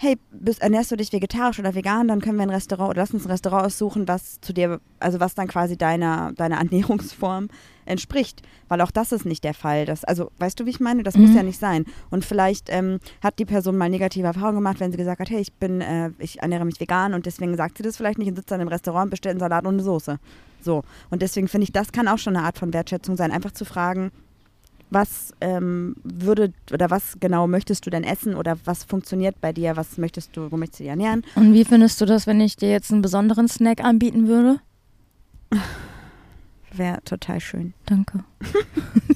hey, ernährst du dich vegetarisch oder vegan, dann können wir ein Restaurant oder lass uns ein Restaurant aussuchen, was zu dir, also was dann quasi deiner Ernährungsform entspricht. Weil auch das ist nicht der Fall. Das, also weißt du, wie ich meine? Das muss ja nicht sein. Und vielleicht hat die Person mal negative Erfahrungen gemacht, wenn sie gesagt hat, hey, ich ernähre mich vegan und deswegen sagt sie das vielleicht nicht und sitzt dann im Restaurant und bestellt einen Salat und eine Soße. So. Und deswegen finde ich, das kann auch schon eine Art von Wertschätzung sein, einfach zu fragen, was was genau möchtest du denn essen oder was funktioniert bei dir, was möchtest du, wo möchtest du dich ernähren? Und wie findest du das, wenn ich dir jetzt einen besonderen Snack anbieten würde? Wäre total schön. Danke.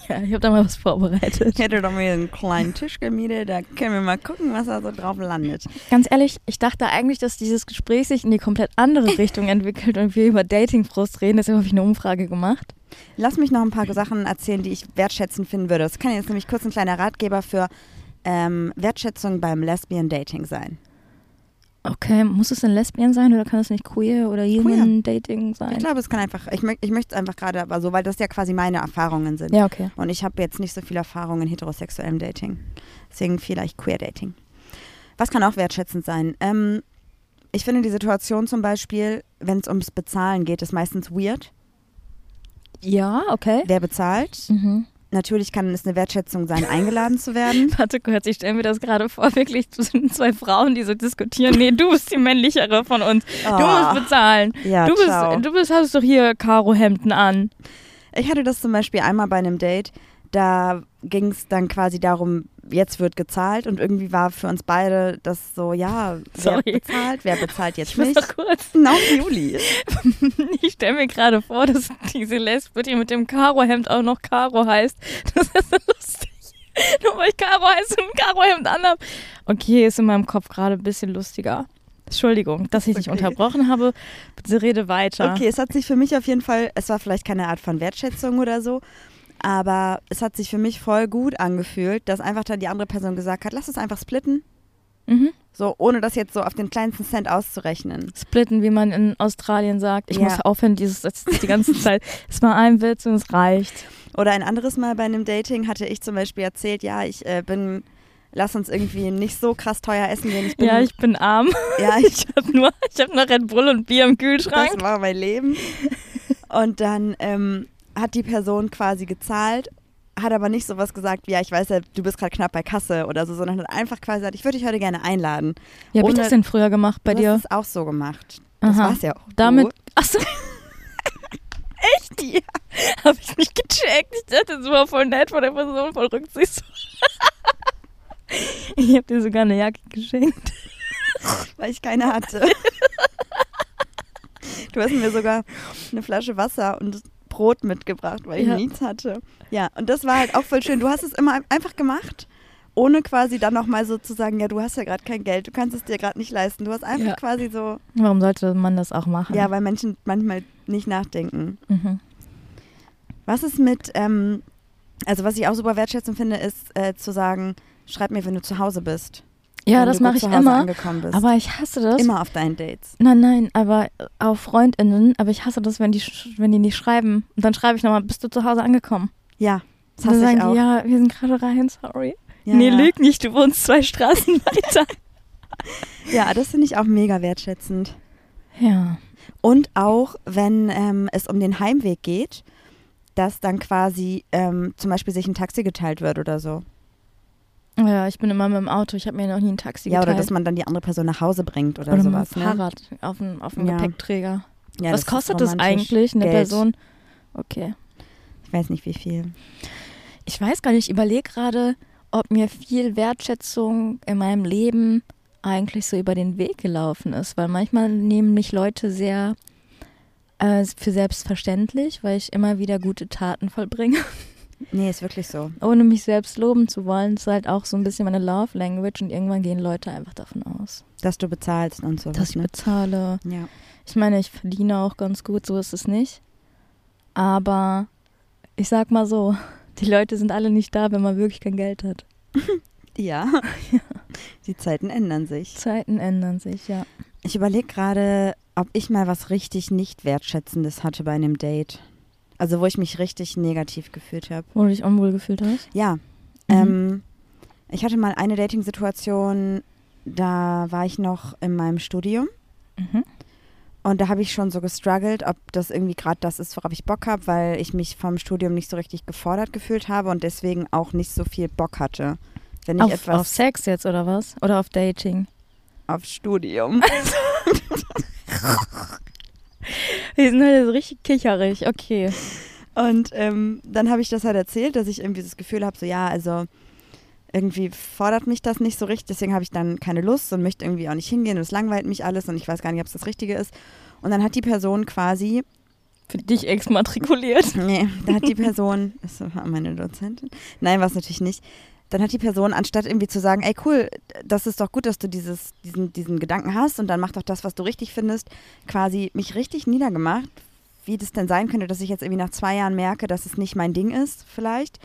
Ja, ich habe da mal was vorbereitet. Ich hätte doch mir einen kleinen Tisch gemietet, da können wir mal gucken, was da so drauf landet. Ganz ehrlich, ich dachte eigentlich, dass dieses Gespräch sich in die komplett andere Richtung entwickelt und wir über Dating-Frust reden, deshalb habe ich eine Umfrage gemacht. Lass mich noch ein paar Sachen erzählen, die ich wertschätzend finden würde. Das kann jetzt nämlich kurz ein kleiner Ratgeber für Wertschätzung beim Lesbian-Dating sein. Okay, muss es denn Lesbian sein oder kann es nicht queer oder Human-Dating sein? Ich glaube, es kann einfach, ich möchte es einfach gerade, aber so, weil das ja quasi meine Erfahrungen sind. Ja, okay. Und ich habe jetzt nicht so viel Erfahrung in heterosexuellem Dating. Deswegen vielleicht Queer-Dating. Was kann auch wertschätzend sein? Ich finde die Situation zum Beispiel, wenn es ums Bezahlen geht, ist meistens weird. Ja, okay. Wer bezahlt? Mhm. Natürlich kann es eine Wertschätzung sein, eingeladen zu werden. Warte kurz, ich stelle mir das gerade vor, wirklich sind zwei Frauen, die so diskutieren. Nee, du bist die männlichere von uns. Oh. Du musst bezahlen. Ja, hast doch hier Karohemden an. Ich hatte das zum Beispiel einmal bei einem Date. Da ging es dann quasi darum, jetzt wird gezahlt und irgendwie war für uns beide das so, ja, wer bezahlt jetzt nicht? Ich muss doch kurz. Genau, Juli. Ich stelle mir gerade vor, dass diese Lesbe, die mit dem Karohemd auch noch Karo heißt. Das ist so lustig. Nur weil ich Karo heiße und ein Karohemd anhabe. Okay, ist in meinem Kopf gerade ein bisschen lustiger. Entschuldigung, dass ich dich unterbrochen habe. Bitte rede weiter. Okay, es hat sich für mich auf jeden Fall, es war vielleicht keine Art von Wertschätzung oder so, aber es hat sich für mich voll gut angefühlt, dass einfach dann die andere Person gesagt hat, lass es einfach splitten. Mhm. So, ohne das jetzt so auf den kleinsten Cent auszurechnen. Splitten, wie man in Australien sagt. Ich muss aufhören, das die ganze Zeit. Es war ein Witz und es reicht. Oder ein anderes Mal bei einem Dating hatte ich zum Beispiel erzählt, ja, lass uns irgendwie nicht so krass teuer essen gehen. Ich bin arm. Ja, ich hab nur Red Bull und Bier im Kühlschrank. Das war mein Leben. Und dann, hat die Person quasi gezahlt, hat aber nicht sowas gesagt wie, ja, ich weiß ja, du bist gerade knapp bei Kasse oder so, sondern hat einfach quasi gesagt, ich würde dich heute gerne einladen. Ja, habe ich das denn früher gemacht bei dir? Du hast es auch so gemacht. Das war's ja auch. Damit, achso. Echt? Ja. Habe ich nicht gecheckt. Ich dachte, das war voll nett von der Person, voll rücksichtsvoll. Ich habe dir sogar eine Jacke geschenkt. Weil ich keine hatte. Du hast mir sogar eine Flasche Wasser und Brot mitgebracht, weil ich nichts hatte. Ja, und das war halt auch voll schön. Du hast es immer einfach gemacht, ohne quasi dann nochmal so zu sagen, ja, du hast ja gerade kein Geld, du kannst es dir gerade nicht leisten. Du hast einfach quasi so... Warum sollte man das auch machen? Ja, weil Menschen manchmal nicht nachdenken. Mhm. Was ist mit, was ich auch super wertschätzend finde, ist zu sagen, schreib mir, wenn du zu Hause bist. Ja, das mache ich immer, aber ich hasse das. Immer auf deinen Dates. Nein, aber auf FreundInnen, aber ich hasse das, wenn die nicht schreiben. Und dann schreibe ich nochmal, bist du zu Hause angekommen? Ja, das hasse ich auch. Dann sagen die, ja, wir sind gerade rein, sorry. Ja, nee, lüg nicht, du wohnst 2 Straßen weiter. Ja, das finde ich auch mega wertschätzend. Ja. Und auch, wenn es um den Heimweg geht, dass dann quasi zum Beispiel sich ein Taxi geteilt wird oder so. Ja, ich bin immer mit dem Auto, ich habe mir noch nie ein Taxi geteilt. Ja, oder dass man dann die andere Person nach Hause bringt oder sowas. Mit dem Fahrrad auf dem Gepäckträger. Ja, was kostet das eigentlich, eine Person? Okay. Ich weiß nicht, wie viel. Ich weiß gar nicht, ich überlege gerade, ob mir viel Wertschätzung in meinem Leben eigentlich so über den Weg gelaufen ist. Weil manchmal nehmen mich Leute sehr für selbstverständlich, weil ich immer wieder gute Taten vollbringe. Nee, ist wirklich so. Ohne mich selbst loben zu wollen, ist halt auch so ein bisschen meine Love Language und irgendwann gehen Leute einfach davon aus. Dass du bezahlst und so. Dass ich bezahle. Ja. Ich meine, ich verdiene auch ganz gut, so ist es nicht. Aber ich sag mal so, die Leute sind alle nicht da, wenn man wirklich kein Geld hat. Ja. Die Zeiten ändern sich. Zeiten ändern sich, ja. Ich überlege gerade, ob ich mal was richtig nicht Wertschätzendes hatte bei einem Date. Also wo ich mich richtig negativ gefühlt habe. Wo du dich unwohl gefühlt hast? Ja. Ich hatte mal eine Dating-Situation, da war ich noch in meinem Studium. Mhm. Und da habe ich schon so gestruggelt, ob das irgendwie gerade das ist, worauf ich Bock habe, weil ich mich vom Studium nicht so richtig gefordert gefühlt habe und deswegen auch nicht so viel Bock hatte. Wenn ich auf Sex jetzt oder was? Oder auf Dating? Auf Studium. Wir sind halt so richtig kicherig, okay. Und dann habe ich das halt erzählt, dass ich irgendwie das Gefühl habe, so ja, also irgendwie fordert mich das nicht so richtig, deswegen habe ich dann keine Lust und möchte irgendwie auch nicht hingehen und es langweilt mich alles und ich weiß gar nicht, ob es das Richtige ist. Und dann hat die Person quasi... Für dich exmatrikuliert. Nee, da hat die Person... Das war meine Dozentin. Nein, war es natürlich nicht. Dann hat die Person, anstatt irgendwie zu sagen, ey cool, das ist doch gut, dass du diesen Gedanken hast und dann mach doch das, was du richtig findest, quasi mich richtig niedergemacht, wie das denn sein könnte, dass ich jetzt irgendwie nach 2 Jahren merke, dass es nicht mein Ding ist vielleicht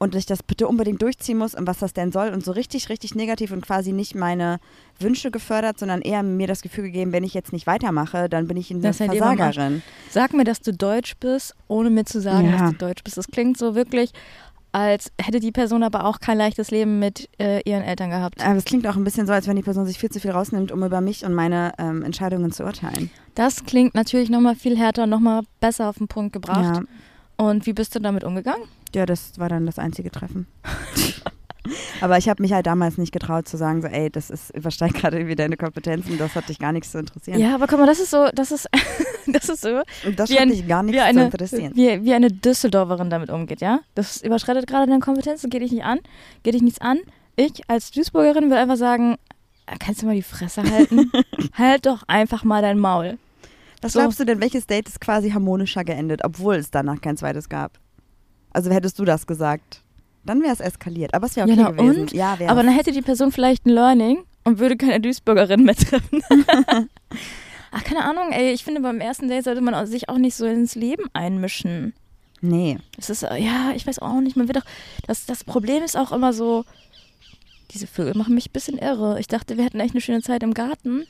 und dass ich das bitte unbedingt durchziehen muss und was das denn soll und so richtig, richtig negativ und quasi nicht meine Wünsche gefördert, sondern eher mir das Gefühl gegeben, wenn ich jetzt nicht weitermache, dann bin ich eine Versagerin. Sag mir, dass du deutsch bist, ohne mir zu sagen, dass du deutsch bist. Das klingt so wirklich, als hätte die Person aber auch kein leichtes Leben mit ihren Eltern gehabt. Aber es klingt auch ein bisschen so, als wenn die Person sich viel zu viel rausnimmt, um über mich und meine Entscheidungen zu urteilen. Das klingt natürlich nochmal viel härter und nochmal besser auf den Punkt gebracht. Ja. Und wie bist du damit umgegangen? Ja, das war dann das einzige Treffen. Aber ich habe mich halt damals nicht getraut zu sagen, so ey, das ist, übersteigt gerade irgendwie deine Kompetenzen, das hat dich gar nichts zu interessieren. Ja, aber guck mal, das ist so. Das hat dich gar nichts zu interessieren. Wie eine Düsseldorferin damit umgeht, ja? Das überschreitet gerade deine Kompetenzen, geht dich nichts an. Ich als Duisburgerin würde einfach sagen, kannst du mal die Fresse halten? Halt doch einfach mal dein Maul. Was glaubst du denn, welches Date ist quasi harmonischer geendet, obwohl es danach kein zweites gab? Also hättest du das gesagt, dann wäre es eskaliert. Aber es wäre okay gewesen. Und? Ja, aber dann hätte die Person vielleicht ein Learning und würde keine Duisburgerin mehr treffen. Ach, keine Ahnung, ey. Ich finde, beim ersten Date sollte man sich auch nicht so ins Leben einmischen. Nee. Das ist, ja, ich weiß auch nicht. Man wird auch, das Problem ist auch immer so, diese Vögel machen mich ein bisschen irre. Ich dachte, wir hätten echt eine schöne Zeit im Garten,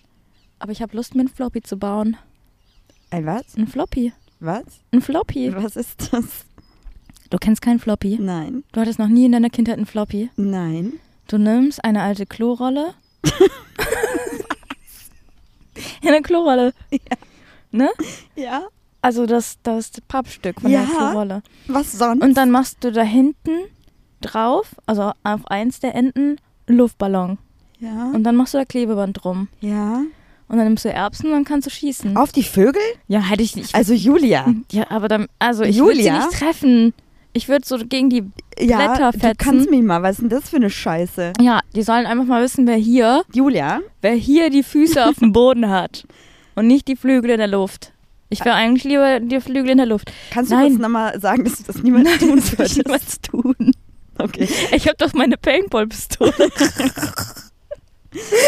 aber ich habe Lust, mir einen Floppy zu bauen. Ein was? Ein Floppy. Was? Ein Floppy. Was ist das? Du kennst keinen Floppy? Nein. Du hattest noch nie in deiner Kindheit einen Floppy? Nein. Du nimmst eine alte Klorolle. Eine Klorolle. Ja. Ne? Ja. Also das Pappstück von der Klorolle. Was sonst? Und dann machst du da hinten drauf, also auf eins der Enden, einen Luftballon. Ja. Und dann machst du da Klebeband drum. Ja. Und dann nimmst du Erbsen und dann kannst du schießen. Auf die Vögel? Ja, hätte ich nicht. Also Julia. Ja, aber dann, also ich würde sie nicht treffen. Ich würde so gegen die Blätter fetzen. Ja, du kannst mich mal, was ist denn das für eine Scheiße? Ja, die sollen einfach mal wissen, wer hier die Füße auf dem Boden hat und nicht die Flügel in der Luft. Ich wäre eigentlich lieber die Flügel in der Luft. Kannst du uns nochmal sagen, dass du das niemals tun würdest? Das würde ich tun. Okay. Ich habe doch meine Paintball-Pistole.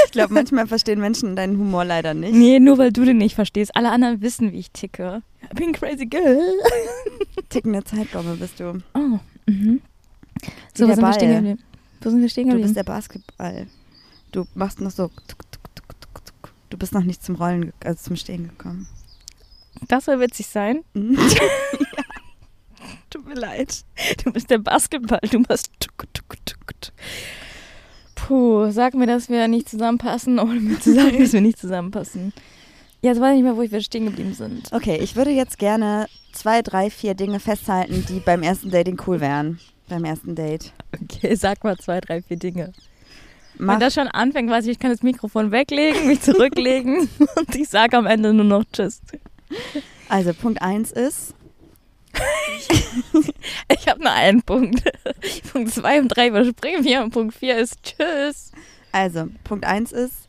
Ich glaube, manchmal verstehen Menschen deinen Humor leider nicht. Nee, nur weil du den nicht verstehst. Alle anderen wissen, wie ich ticke. Ich bin crazy girl. Tickende Zeitbombe bist du. Oh, mhm. So, wo sind wir stehen geblieben? Du bist der Basketball. Du machst noch so... Tuk, tuk. Du bist noch nicht zum Stehen gekommen. Das soll witzig sein. Mhm. Ja. Tut mir leid. Du bist der Basketball. Du machst... Tuk, tuk. Puh, sag mir, dass wir nicht zusammenpassen, ohne mir zu sagen, dass wir nicht zusammenpassen. Ja, jetzt weiß ich nicht mehr, wo wir stehen geblieben sind. Okay, ich würde jetzt gerne 2, 3, 4 Dinge festhalten, die beim ersten Dating cool wären. Beim ersten Date. Okay, sag mal 2, 3, 4 Dinge. Wenn das schon anfängt, weiß ich kann das Mikrofon weglegen, mich zurücklegen und ich sage am Ende nur noch Tschüss. Also, Punkt 1 ist... Ich habe nur einen Punkt. Punkt 2 und 3 überspringen wir und Punkt 4 ist Tschüss. Also, Punkt 1 ist,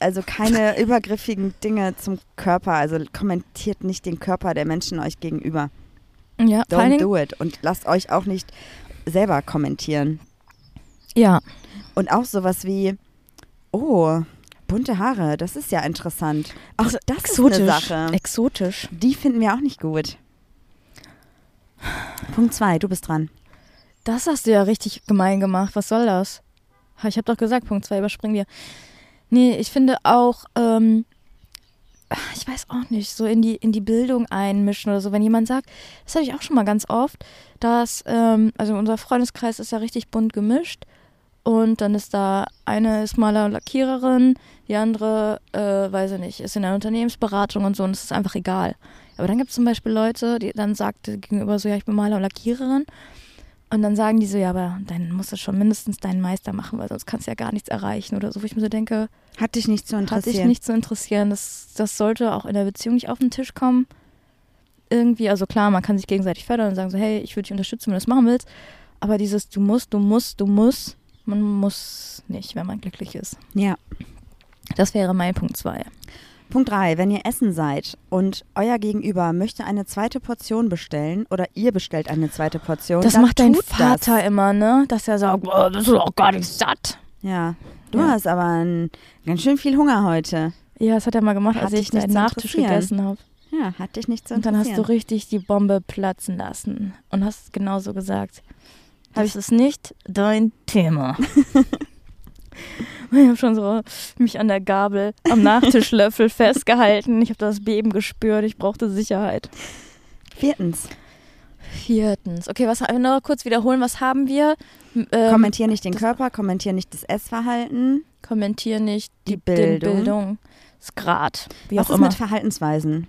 also keine übergriffigen Dinge zum Körper. Also kommentiert nicht den Körper der Menschen euch gegenüber. Ja, don't do it. Und lasst euch auch nicht selber kommentieren. Ja. Und auch sowas wie, oh... Bunte Haare, das ist ja interessant. Auch das exotisch, ist eine Sache. Exotisch. Die finden wir auch nicht gut. Punkt 2, du bist dran. Das hast du ja richtig gemein gemacht. Was soll das? Ich habe doch gesagt, Punkt 2 überspringen wir. Nee, ich finde auch, ich weiß auch nicht, so in die Bildung einmischen oder so. Wenn jemand sagt, das habe ich auch schon mal ganz oft, dass, also unser Freundeskreis ist ja richtig bunt gemischt. Und dann ist da, eine ist Maler und Lackiererin, die andere, weiß ich nicht, ist in der Unternehmensberatung und so, und es ist einfach egal. Aber dann gibt es zum Beispiel Leute, die dann sagt gegenüber so, ja, ich bin Maler und Lackiererin. Und dann sagen die so, ja, aber dann musst du schon mindestens deinen Meister machen, weil sonst kannst du ja gar nichts erreichen oder so. Wo ich mir so denke, hat dich nicht zu interessieren. Das sollte auch in der Beziehung nicht auf den Tisch kommen. Irgendwie, also klar, man kann sich gegenseitig fördern und sagen so, hey, ich würde dich unterstützen, wenn du das machen willst. Aber dieses du musst, man muss nicht, wenn man glücklich ist. Ja. Das wäre mein Punkt 2. Punkt 3, wenn ihr essen seid und euer Gegenüber möchte eine zweite Portion bestellen oder ihr bestellt eine zweite Portion. Das macht dein Vater immer, ne? Dass er sagt, oh, das ist auch gar nicht satt. Ja, du hast aber ganz schön viel Hunger heute. Ja, das hat er mal gemacht, als ich einen Nachtisch gegessen habe. Ja, hat dich nicht so interessiert. Und dann hast du richtig die Bombe platzen lassen und hast es genauso gesagt. Das ist nicht dein Thema. Ich habe schon so mich an der Gabel am Nachtischlöffel festgehalten. Ich habe das Beben gespürt. Ich brauchte Sicherheit. Viertens. Okay, was noch kurz wiederholen. Was haben wir? Kommentier nicht den Körper, kommentier nicht das Essverhalten. Kommentier nicht die Bildung. Das Grad. Was ist mit Verhaltensweisen?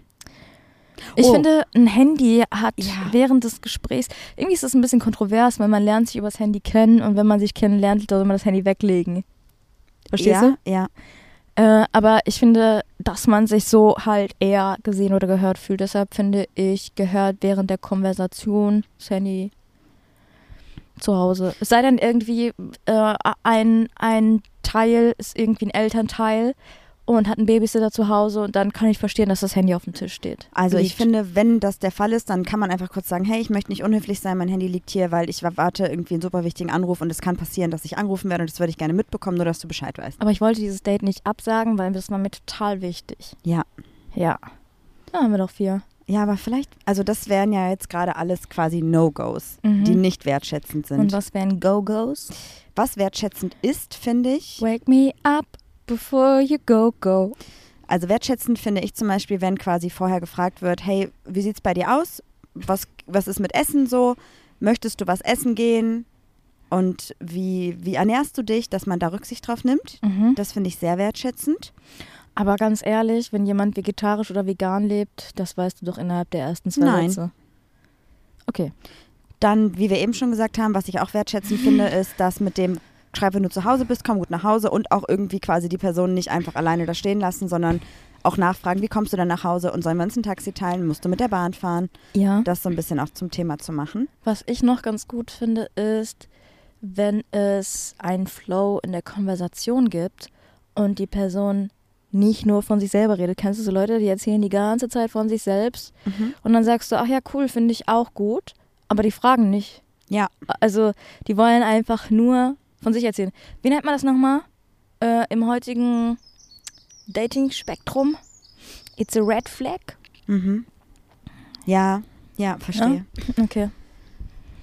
Ich finde, ein Handy hat während des Gesprächs, irgendwie ist das ein bisschen kontrovers, weil man lernt sich übers Handy kennen und wenn man sich kennenlernt, soll man das Handy weglegen. Verstehst du? Ja. Aber ich finde, dass man sich so halt eher gesehen oder gehört fühlt. Deshalb finde ich, gehört während der Konversation das Handy zu Hause. Es sei denn irgendwie, ein Teil ist irgendwie ein Elternteil und hat einen Babysitter zu Hause und dann kann ich verstehen, dass das Handy auf dem Tisch steht. Also ich finde, wenn das der Fall ist, dann kann man einfach kurz sagen, hey, ich möchte nicht unhöflich sein, mein Handy liegt hier, weil ich warte irgendwie einen super wichtigen Anruf und es kann passieren, dass ich angerufen werde und das würde ich gerne mitbekommen, nur dass du Bescheid weißt. Aber ich wollte dieses Date nicht absagen, weil das war mir total wichtig. Ja. Ja. Da haben wir doch 4. Ja, aber vielleicht, also das wären ja jetzt gerade alles quasi No-Gos, die nicht wertschätzend sind. Und was wären Go-Gos? Was wertschätzend ist, finde ich... Wake me up. Before you go, go. Also wertschätzend finde ich zum Beispiel, wenn quasi vorher gefragt wird, hey, wie sieht's bei dir aus? Was ist mit Essen so? Möchtest du was essen gehen? Und wie ernährst du dich, dass man da Rücksicht drauf nimmt? Mhm. Das finde ich sehr wertschätzend. Aber ganz ehrlich, wenn jemand vegetarisch oder vegan lebt, das weißt du doch innerhalb der ersten 2 Sätze. Okay. Dann, wie wir eben schon gesagt haben, was ich auch wertschätzend finde, ist, dass mit dem schreib, wenn du zu Hause bist, komm gut nach Hause und auch irgendwie quasi die Person nicht einfach alleine da stehen lassen, sondern auch nachfragen, wie kommst du denn nach Hause und sollen wir uns ein Taxi teilen, musst du mit der Bahn fahren? Ja. Das so ein bisschen auch zum Thema zu machen. Was ich noch ganz gut finde ist, wenn es einen Flow in der Konversation gibt und die Person nicht nur von sich selber redet. Kennst du so Leute, die erzählen die ganze Zeit von sich selbst und dann sagst du, ach ja cool, finde ich auch gut, aber die fragen nicht. Ja. Also die wollen einfach nur von sich erzählen. Wie nennt man das nochmal? Im heutigen Dating-Spektrum? It's a red flag? Mhm. Ja, verstehe. Ja? Okay.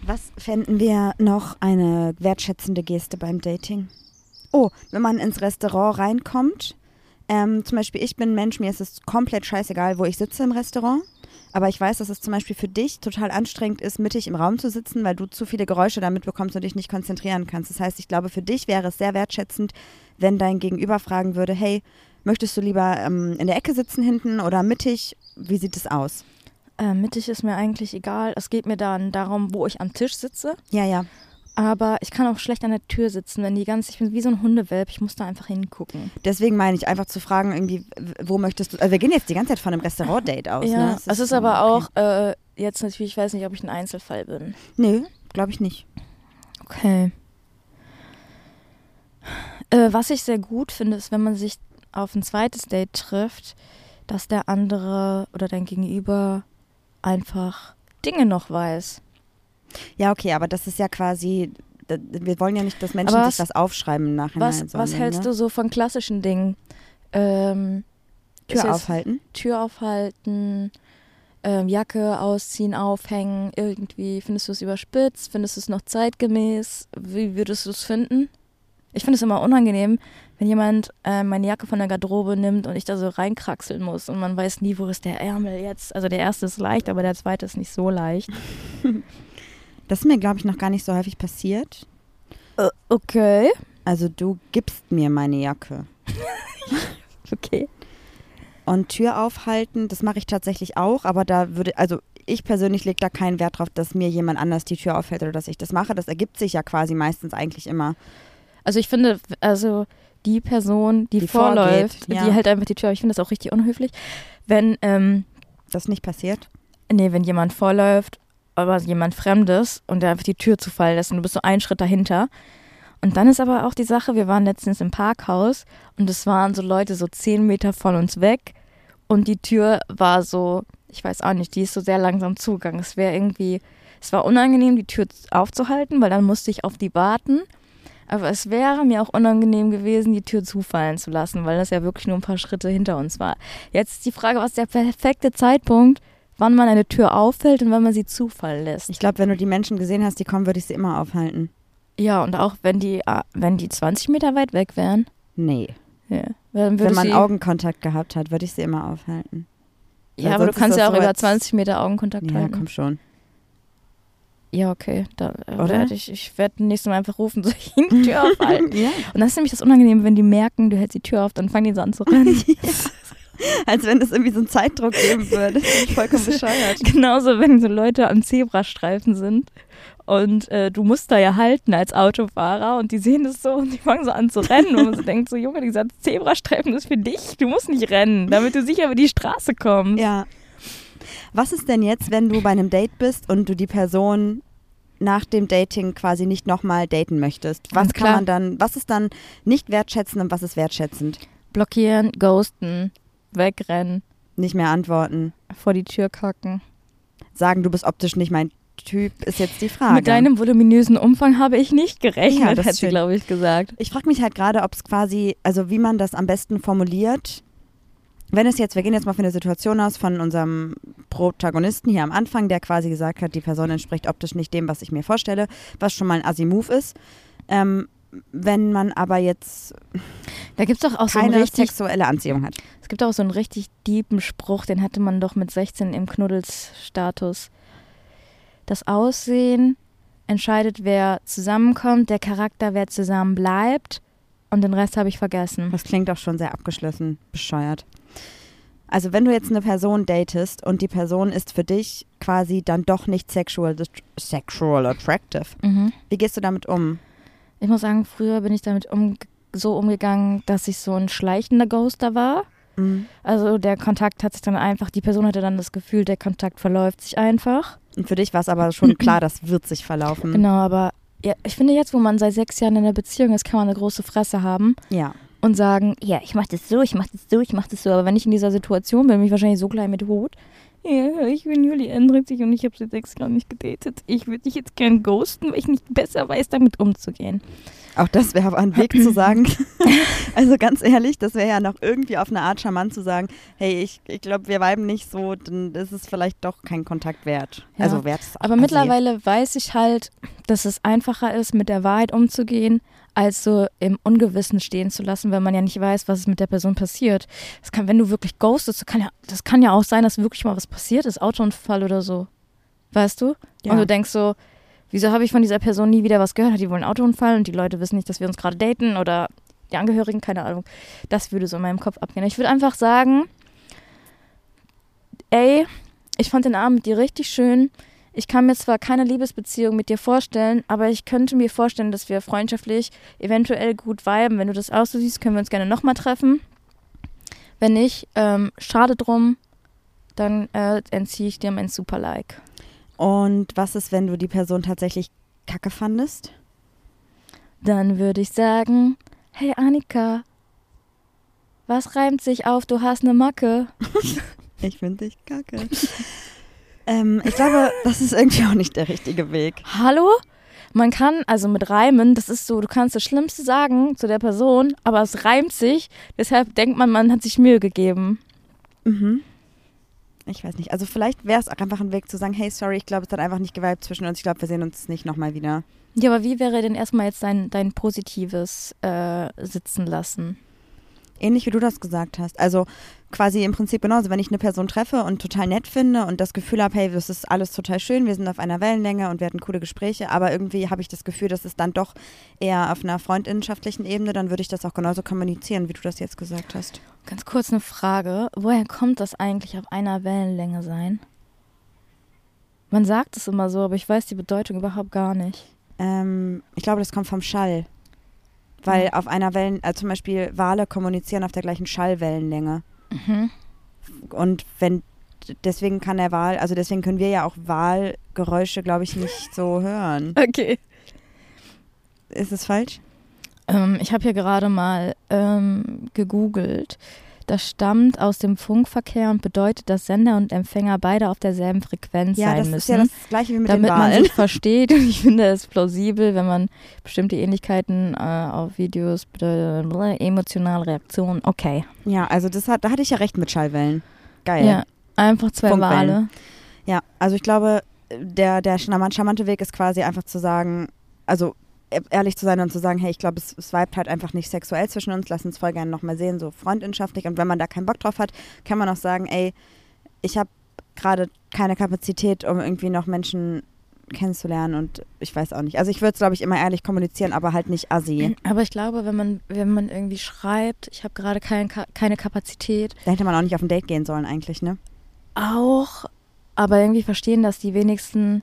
Was fänden wir noch eine wertschätzende Geste beim Dating? Oh, wenn man ins Restaurant reinkommt. Zum Beispiel, ich bin ein Mensch, mir ist es komplett scheißegal, wo ich sitze im Restaurant. Aber ich weiß, dass es zum Beispiel für dich total anstrengend ist, mittig im Raum zu sitzen, weil du zu viele Geräusche damit bekommst und dich nicht konzentrieren kannst. Das heißt, ich glaube, für dich wäre es sehr wertschätzend, wenn dein Gegenüber fragen würde, hey, möchtest du lieber in der Ecke sitzen hinten oder mittig? Wie sieht es aus? Mittig ist mir eigentlich egal. Es geht mir dann darum, wo ich am Tisch sitze. Ja. Aber ich kann auch schlecht an der Tür sitzen, ich bin wie so ein Hundewelp, ich muss da einfach hingucken. Deswegen meine ich, einfach zu fragen, irgendwie, wo möchtest du, also wir gehen jetzt die ganze Zeit von einem Restaurant-Date aus, ja, ne? Es ist aber auch, jetzt natürlich, ich weiß nicht, ob ich ein Einzelfall bin. Nö, glaube ich nicht. Okay. Was ich sehr gut finde, ist, wenn man sich auf ein zweites Date trifft, dass der andere oder dein Gegenüber einfach Dinge noch weiß. Ja, okay, aber das ist ja quasi, wir wollen ja nicht, dass Menschen sich das aufschreiben im Nachhinein. Was hältst du so von klassischen Dingen? Tür aufhalten, Jacke ausziehen, aufhängen, irgendwie. Findest du es überspitzt? Findest du es noch zeitgemäß? Wie würdest du es finden? Ich finde es immer unangenehm, wenn jemand meine Jacke von der Garderobe nimmt und ich da so reinkraxeln muss und man weiß nie, wo ist der Ärmel jetzt. Also der erste ist leicht, aber der zweite ist nicht so leicht. Das ist mir, glaube ich, noch gar nicht so häufig passiert. Okay. Also du gibst mir meine Jacke. Okay. Und Tür aufhalten, das mache ich tatsächlich auch, aber da würde, also ich persönlich lege da keinen Wert drauf, dass mir jemand anders die Tür aufhält oder dass ich das mache. Das ergibt sich ja quasi meistens eigentlich immer. Also ich finde, also die Person, die vorläuft, vorgeht, ja, die hält einfach die Tür auf. Ich finde das auch richtig unhöflich. Wenn, das nicht passiert? Nee, wenn jemand vorläuft, aber jemand Fremdes und der einfach die Tür zu fallen lässt und du bist so einen Schritt dahinter. Und dann ist aber auch die Sache, wir waren letztens im Parkhaus und es waren so Leute so 10 Meter von uns weg und die Tür war so, ich weiß auch nicht, die ist so sehr langsam zugegangen. Es wäre irgendwie, es war unangenehm, die Tür aufzuhalten, weil dann musste ich auf die warten. Aber es wäre mir auch unangenehm gewesen, die Tür zufallen zu lassen, weil das ja wirklich nur ein paar Schritte hinter uns war. Jetzt ist die Frage, was ist der perfekte Zeitpunkt, wann man eine Tür auffällt und wann man sie zufallen lässt. Ich glaube, wenn du die Menschen gesehen hast, die kommen, würde ich sie immer aufhalten. Ja, und auch wenn die 20 Meter weit weg wären? Nee. Ja. Wenn man Augenkontakt gehabt hat, würde ich sie immer aufhalten. Ja, weil aber du kannst ja auch so über 20 Meter Augenkontakt halten. Ja, komm schon. Ja, okay. Ich werde nächstes Mal einfach rufen, soll ich die Tür aufhalten? Ja. Und das ist nämlich das Unangenehme, wenn die merken, du hältst die Tür auf, dann fangen die so an zu rennen. Als wenn es irgendwie so einen Zeitdruck geben würde. Vollkommen bescheuert. Genauso, wenn so Leute am Zebrastreifen sind und du musst da ja halten als Autofahrer und die sehen das so und die fangen so an zu rennen und man so denkt so, Junge, dieser Zebrastreifen ist für dich, du musst nicht rennen, damit du sicher über die Straße kommst. Ja. Was ist denn jetzt, wenn du bei einem Date bist und du die Person nach dem Dating quasi nicht nochmal daten möchtest? Was kann man dann, was ist dann nicht wertschätzend und was ist wertschätzend? Blockieren, ghosten. Wegrennen. Nicht mehr antworten. Vor die Tür kacken. Sagen, du bist optisch nicht mein Typ, ist jetzt die Frage. Mit deinem voluminösen Umfang habe ich nicht gerechnet, ja, das hat sie, glaube ich, gesagt. Ich frage mich halt gerade, ob es quasi, also wie man das am besten formuliert. Wenn es jetzt, wir gehen jetzt mal von der Situation aus, von unserem Protagonisten hier am Anfang, der quasi gesagt hat, die Person entspricht optisch nicht dem, was ich mir vorstelle, was schon mal ein Assi-Move ist. Wenn man aber jetzt da gibt's doch auch keine so richtig, sexuelle Anziehung hat. Es gibt auch so einen richtig tiefen Spruch, den hatte man doch mit 16 im Knuddelsstatus. Das Aussehen entscheidet, wer zusammenkommt, der Charakter, wer zusammen bleibt und den Rest habe ich vergessen. Das klingt auch schon sehr abgeschlossen, bescheuert. Also wenn du jetzt eine Person datest und die Person ist für dich quasi dann doch nicht sexual attractive, wie gehst du damit um? Ich muss sagen, früher bin ich damit so umgegangen, dass ich so ein schleichender Ghoster war. Mhm. Also der Kontakt hat sich dann einfach, die Person hatte dann das Gefühl, der Kontakt verläuft sich einfach. Und für dich war es aber schon klar, das wird sich verlaufen. Genau, aber ja, ich finde jetzt, wo man seit 6 Jahren in einer Beziehung ist, kann man eine große Fresse haben. Ja. Und sagen, ja, ich mach das so, ich mach das so, ich mach das so. Aber wenn ich in dieser Situation bin, bin ich wahrscheinlich so klein mit Hut. Ja, ich bin Juli, ändert sich und ich habe seit 6 Jahren nicht gedatet. Ich würde dich jetzt gern ghosten, weil ich nicht besser weiß, damit umzugehen. Auch das wäre aber ein Weg zu sagen. Also ganz ehrlich, das wäre ja noch irgendwie auf eine Art charmant zu sagen, hey, ich glaube, wir weiben nicht so, dann ist es vielleicht doch kein Kontakt wert. Ja. Also wert ist auch. Aber mittlerweile weiß ich halt, dass es einfacher ist, mit der Wahrheit umzugehen, als so im Ungewissen stehen zu lassen, weil man ja nicht weiß, was es mit der Person passiert. Das kann, wenn du wirklich ghostest, das kann ja auch sein, dass wirklich mal was passiert ist, Autounfall oder so. Weißt du? Ja. Und du denkst so, wieso habe ich von dieser Person nie wieder was gehört? Hat die wohl einen Autounfall und die Leute wissen nicht, dass wir uns gerade daten oder die Angehörigen, keine Ahnung. Das würde so in meinem Kopf abgehen. Ich würde einfach sagen, ey, ich fand den Abend mit dir richtig schön. Ich kann mir zwar keine Liebesbeziehung mit dir vorstellen, aber ich könnte mir vorstellen, dass wir freundschaftlich eventuell gut viben. Wenn du das auch so siehst, können wir uns gerne nochmal treffen. Wenn nicht, schade drum, dann entziehe ich dir mein Super-Like. Und was ist, wenn du die Person tatsächlich kacke fandest? Dann würde ich sagen, hey Annika, was reimt sich auf, du hast eine Macke? Ich finde dich kacke. Ich glaube, das ist irgendwie auch nicht der richtige Weg. Hallo? Man kann, also mit Reimen, das ist so, du kannst das Schlimmste sagen zu der Person, aber es reimt sich, deshalb denkt man, man hat sich Mühe gegeben. Mhm. Ich weiß nicht, also vielleicht wäre es auch einfach ein Weg zu sagen, hey, sorry, ich glaube, es hat einfach nicht geweibt zwischen uns, ich glaube, wir sehen uns nicht nochmal wieder. Ja, aber wie wäre denn erstmal jetzt dein positives Sitzen lassen? Ähnlich wie du das gesagt hast. Also quasi im Prinzip genauso, wenn ich eine Person treffe und total nett finde und das Gefühl habe, hey, das ist alles total schön, wir sind auf einer Wellenlänge und wir hatten coole Gespräche, aber irgendwie habe ich das Gefühl, das ist dann doch eher auf einer freundinnenschaftlichen Ebene, dann würde ich das auch genauso kommunizieren, wie du das jetzt gesagt hast. Ganz kurz eine Frage, woher kommt das eigentlich, auf einer Wellenlänge sein? Man sagt es immer so, aber ich weiß die Bedeutung überhaupt gar nicht. Ich glaube, das kommt vom Schall. Weil auf einer Wellen, zum Beispiel Wale kommunizieren auf der gleichen Schallwellenlänge. Mhm. Und deswegen kann der Wal, also deswegen können wir ja auch Walgeräusche, glaube ich, nicht so hören. Okay. Ist es falsch? Ich habe hier gerade mal gegoogelt. Das stammt aus dem Funkverkehr und bedeutet, dass Sender und Empfänger beide auf derselben Frequenz sein müssen. Ja, das ist ja das Gleiche wie mit den Wahlen. Damit man sich versteht. Und ich finde es plausibel, wenn man bestimmte Ähnlichkeiten auf Videos, emotionale Reaktionen, okay. Ja, also da hatte ich ja recht mit Schallwellen. Geil. Ja, einfach zwei Wale. Ja, also ich glaube, der charmante Weg ist quasi einfach zu sagen, also ehrlich zu sein und zu sagen, hey, ich glaube, es vibet halt einfach nicht sexuell zwischen uns, lass uns voll gerne nochmal sehen, so freundschaftlich. Und wenn man da keinen Bock drauf hat, kann man auch sagen, ey, ich habe gerade keine Kapazität, um irgendwie noch Menschen kennenzulernen und ich weiß auch nicht. Also ich würde es, glaube ich, immer ehrlich kommunizieren, aber halt nicht assi. Aber ich glaube, wenn man irgendwie schreibt, ich habe gerade keine Kapazität. Da hätte man auch nicht auf ein Date gehen sollen eigentlich, ne? Auch, aber irgendwie verstehen das die wenigsten.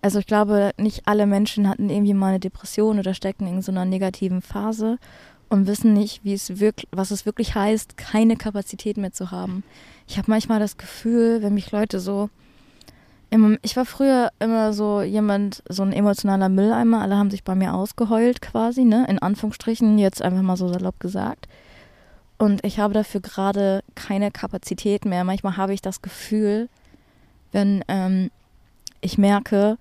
Also ich glaube, nicht alle Menschen hatten irgendwie mal eine Depression oder stecken in so einer negativen Phase und wissen nicht, was es wirklich heißt, keine Kapazität mehr zu haben. Ich habe manchmal das Gefühl, wenn mich Leute so... Ich war früher immer so jemand, so ein emotionaler Mülleimer, alle haben sich bei mir ausgeheult quasi, ne? In Anführungsstrichen, jetzt einfach mal so salopp gesagt. Und ich habe dafür gerade keine Kapazität mehr. Manchmal habe ich das Gefühl, wenn... ich merke,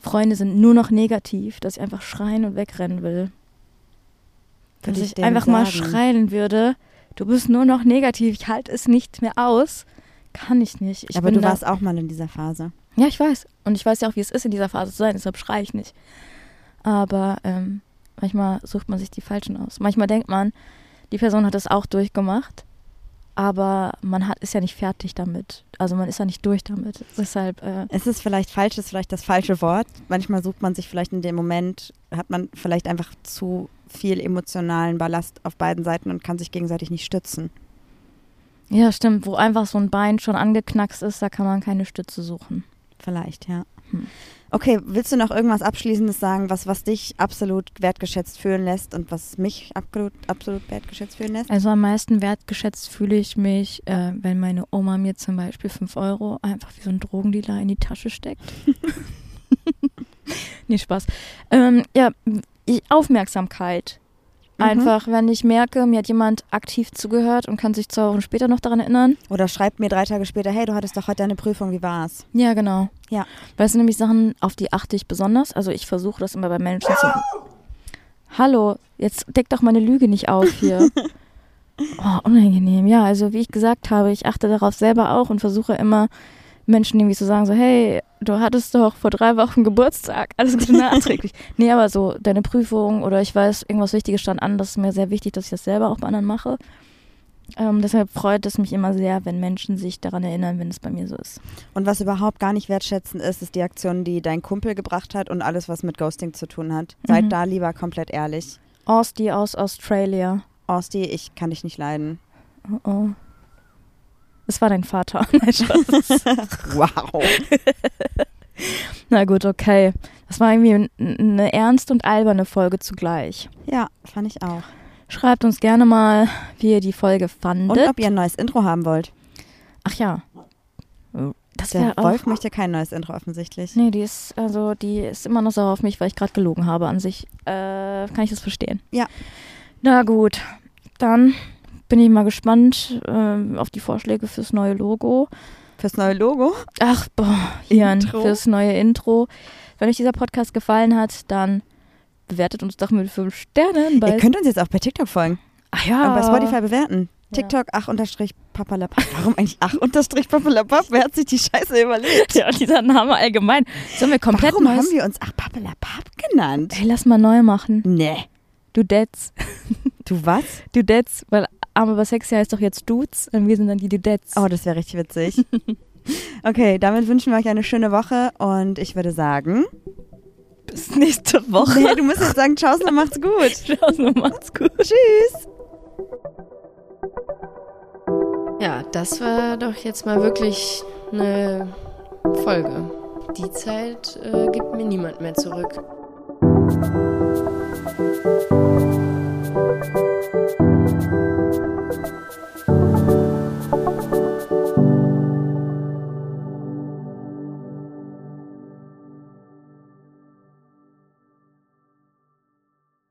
Freunde sind nur noch negativ, dass ich einfach schreien und wegrennen will. Dass ich einfach mal schreien würde, du bist nur noch negativ, ich halte es nicht mehr aus. Kann ich nicht. Aber du warst auch mal in dieser Phase. Ja, ich weiß. Und ich weiß ja auch, wie es ist, in dieser Phase zu sein, deshalb schreie ich nicht. Aber manchmal sucht man sich die Falschen aus. Manchmal denkt man, die Person hat das auch durchgemacht. Aber man ist ja nicht fertig damit. Also man ist ja nicht durch damit. Deshalb, es ist vielleicht falsch, es ist vielleicht das falsche Wort. Manchmal sucht man sich vielleicht in dem Moment, hat man vielleicht einfach zu viel emotionalen Ballast auf beiden Seiten und kann sich gegenseitig nicht stützen. Ja, stimmt. Wo einfach so ein Bein schon angeknackst ist, da kann man keine Stütze suchen. Vielleicht, ja. Okay, willst du noch irgendwas Abschließendes sagen, was dich absolut wertgeschätzt fühlen lässt und was mich absolut wertgeschätzt fühlen lässt? Also am meisten wertgeschätzt fühle ich mich, wenn meine Oma mir zum Beispiel 5 € einfach wie so ein Drogendealer in die Tasche steckt. Nee, Spaß. Ja, Aufmerksamkeit. Einfach, wenn ich merke, mir hat jemand aktiv zugehört und kann sich 2 Wochen später noch daran erinnern. Oder schreibt mir 3 Tage später, hey, du hattest doch heute deine Prüfung, wie war's? Ja, genau. Ja. Weil es sind nämlich Sachen, auf die achte ich besonders. Also ich versuche das immer bei Menschen zu... Hallo, jetzt deck doch meine Lüge nicht auf hier. Oh, unangenehm. Ja, also wie ich gesagt habe, ich achte darauf selber auch und versuche immer, Menschen irgendwie zu sagen, so, hey, du hattest doch vor 3 Wochen Geburtstag, alles Gute nachträglich. Nee, aber so, deine Prüfung oder ich weiß, irgendwas Wichtiges stand an, das ist mir sehr wichtig, dass ich das selber auch bei anderen mache. Deshalb freut es mich immer sehr, wenn Menschen sich daran erinnern, wenn es bei mir so ist. Und was überhaupt gar nicht wertschätzend ist, ist die Aktion, die dein Kumpel gebracht hat und alles, was mit Ghosting zu tun hat. Seid da lieber komplett ehrlich. Austie aus Australia. Austie, ich kann dich nicht leiden. Oh, oh. Es war dein Vater. Nein, Spaß. Wow. Na gut, okay. Das war irgendwie eine ernst und alberne Folge zugleich. Ja, fand ich auch. Schreibt uns gerne mal, wie ihr die Folge fandet. Und ob ihr ein neues Intro haben wollt. Ach ja. Das Der Wolf möchte kein neues Intro offensichtlich. Nee, die ist immer noch sauer auf mich, weil ich gerade gelogen habe an sich. Kann ich das verstehen? Ja. Na gut, dann... Bin ich mal gespannt auf die Vorschläge fürs neue Logo. Fürs neue Logo? Ach, boah, Ian, fürs neue Intro. Wenn euch dieser Podcast gefallen hat, dann bewertet uns doch mit 5 Sternen. Ihr könnt uns jetzt auch bei TikTok folgen. Ach ja. Und bei Spotify bewerten. TikTok, ja. @Papperlapapp. Warum eigentlich @Papperlapapp? Wer hat sich die Scheiße überlegt? Ja, und dieser Name allgemein. Sollen wir komplett Warum haben wir uns @Papperlapapp genannt? Ey, lass mal neu machen. Nee. Du Detz. Du was? Du Detz, weil Arm über sexy heißt doch jetzt Dudes und wir sind dann die Dudettes. Oh, das wäre richtig witzig. Okay, damit wünschen wir euch eine schöne Woche und ich würde sagen... Bis nächste Woche. Nee, du musst jetzt sagen, tschau's und macht's gut. Tschau's und macht's gut. Tschüss. Ja, das war doch jetzt mal wirklich eine Folge. Die Zeit gibt mir niemand mehr zurück.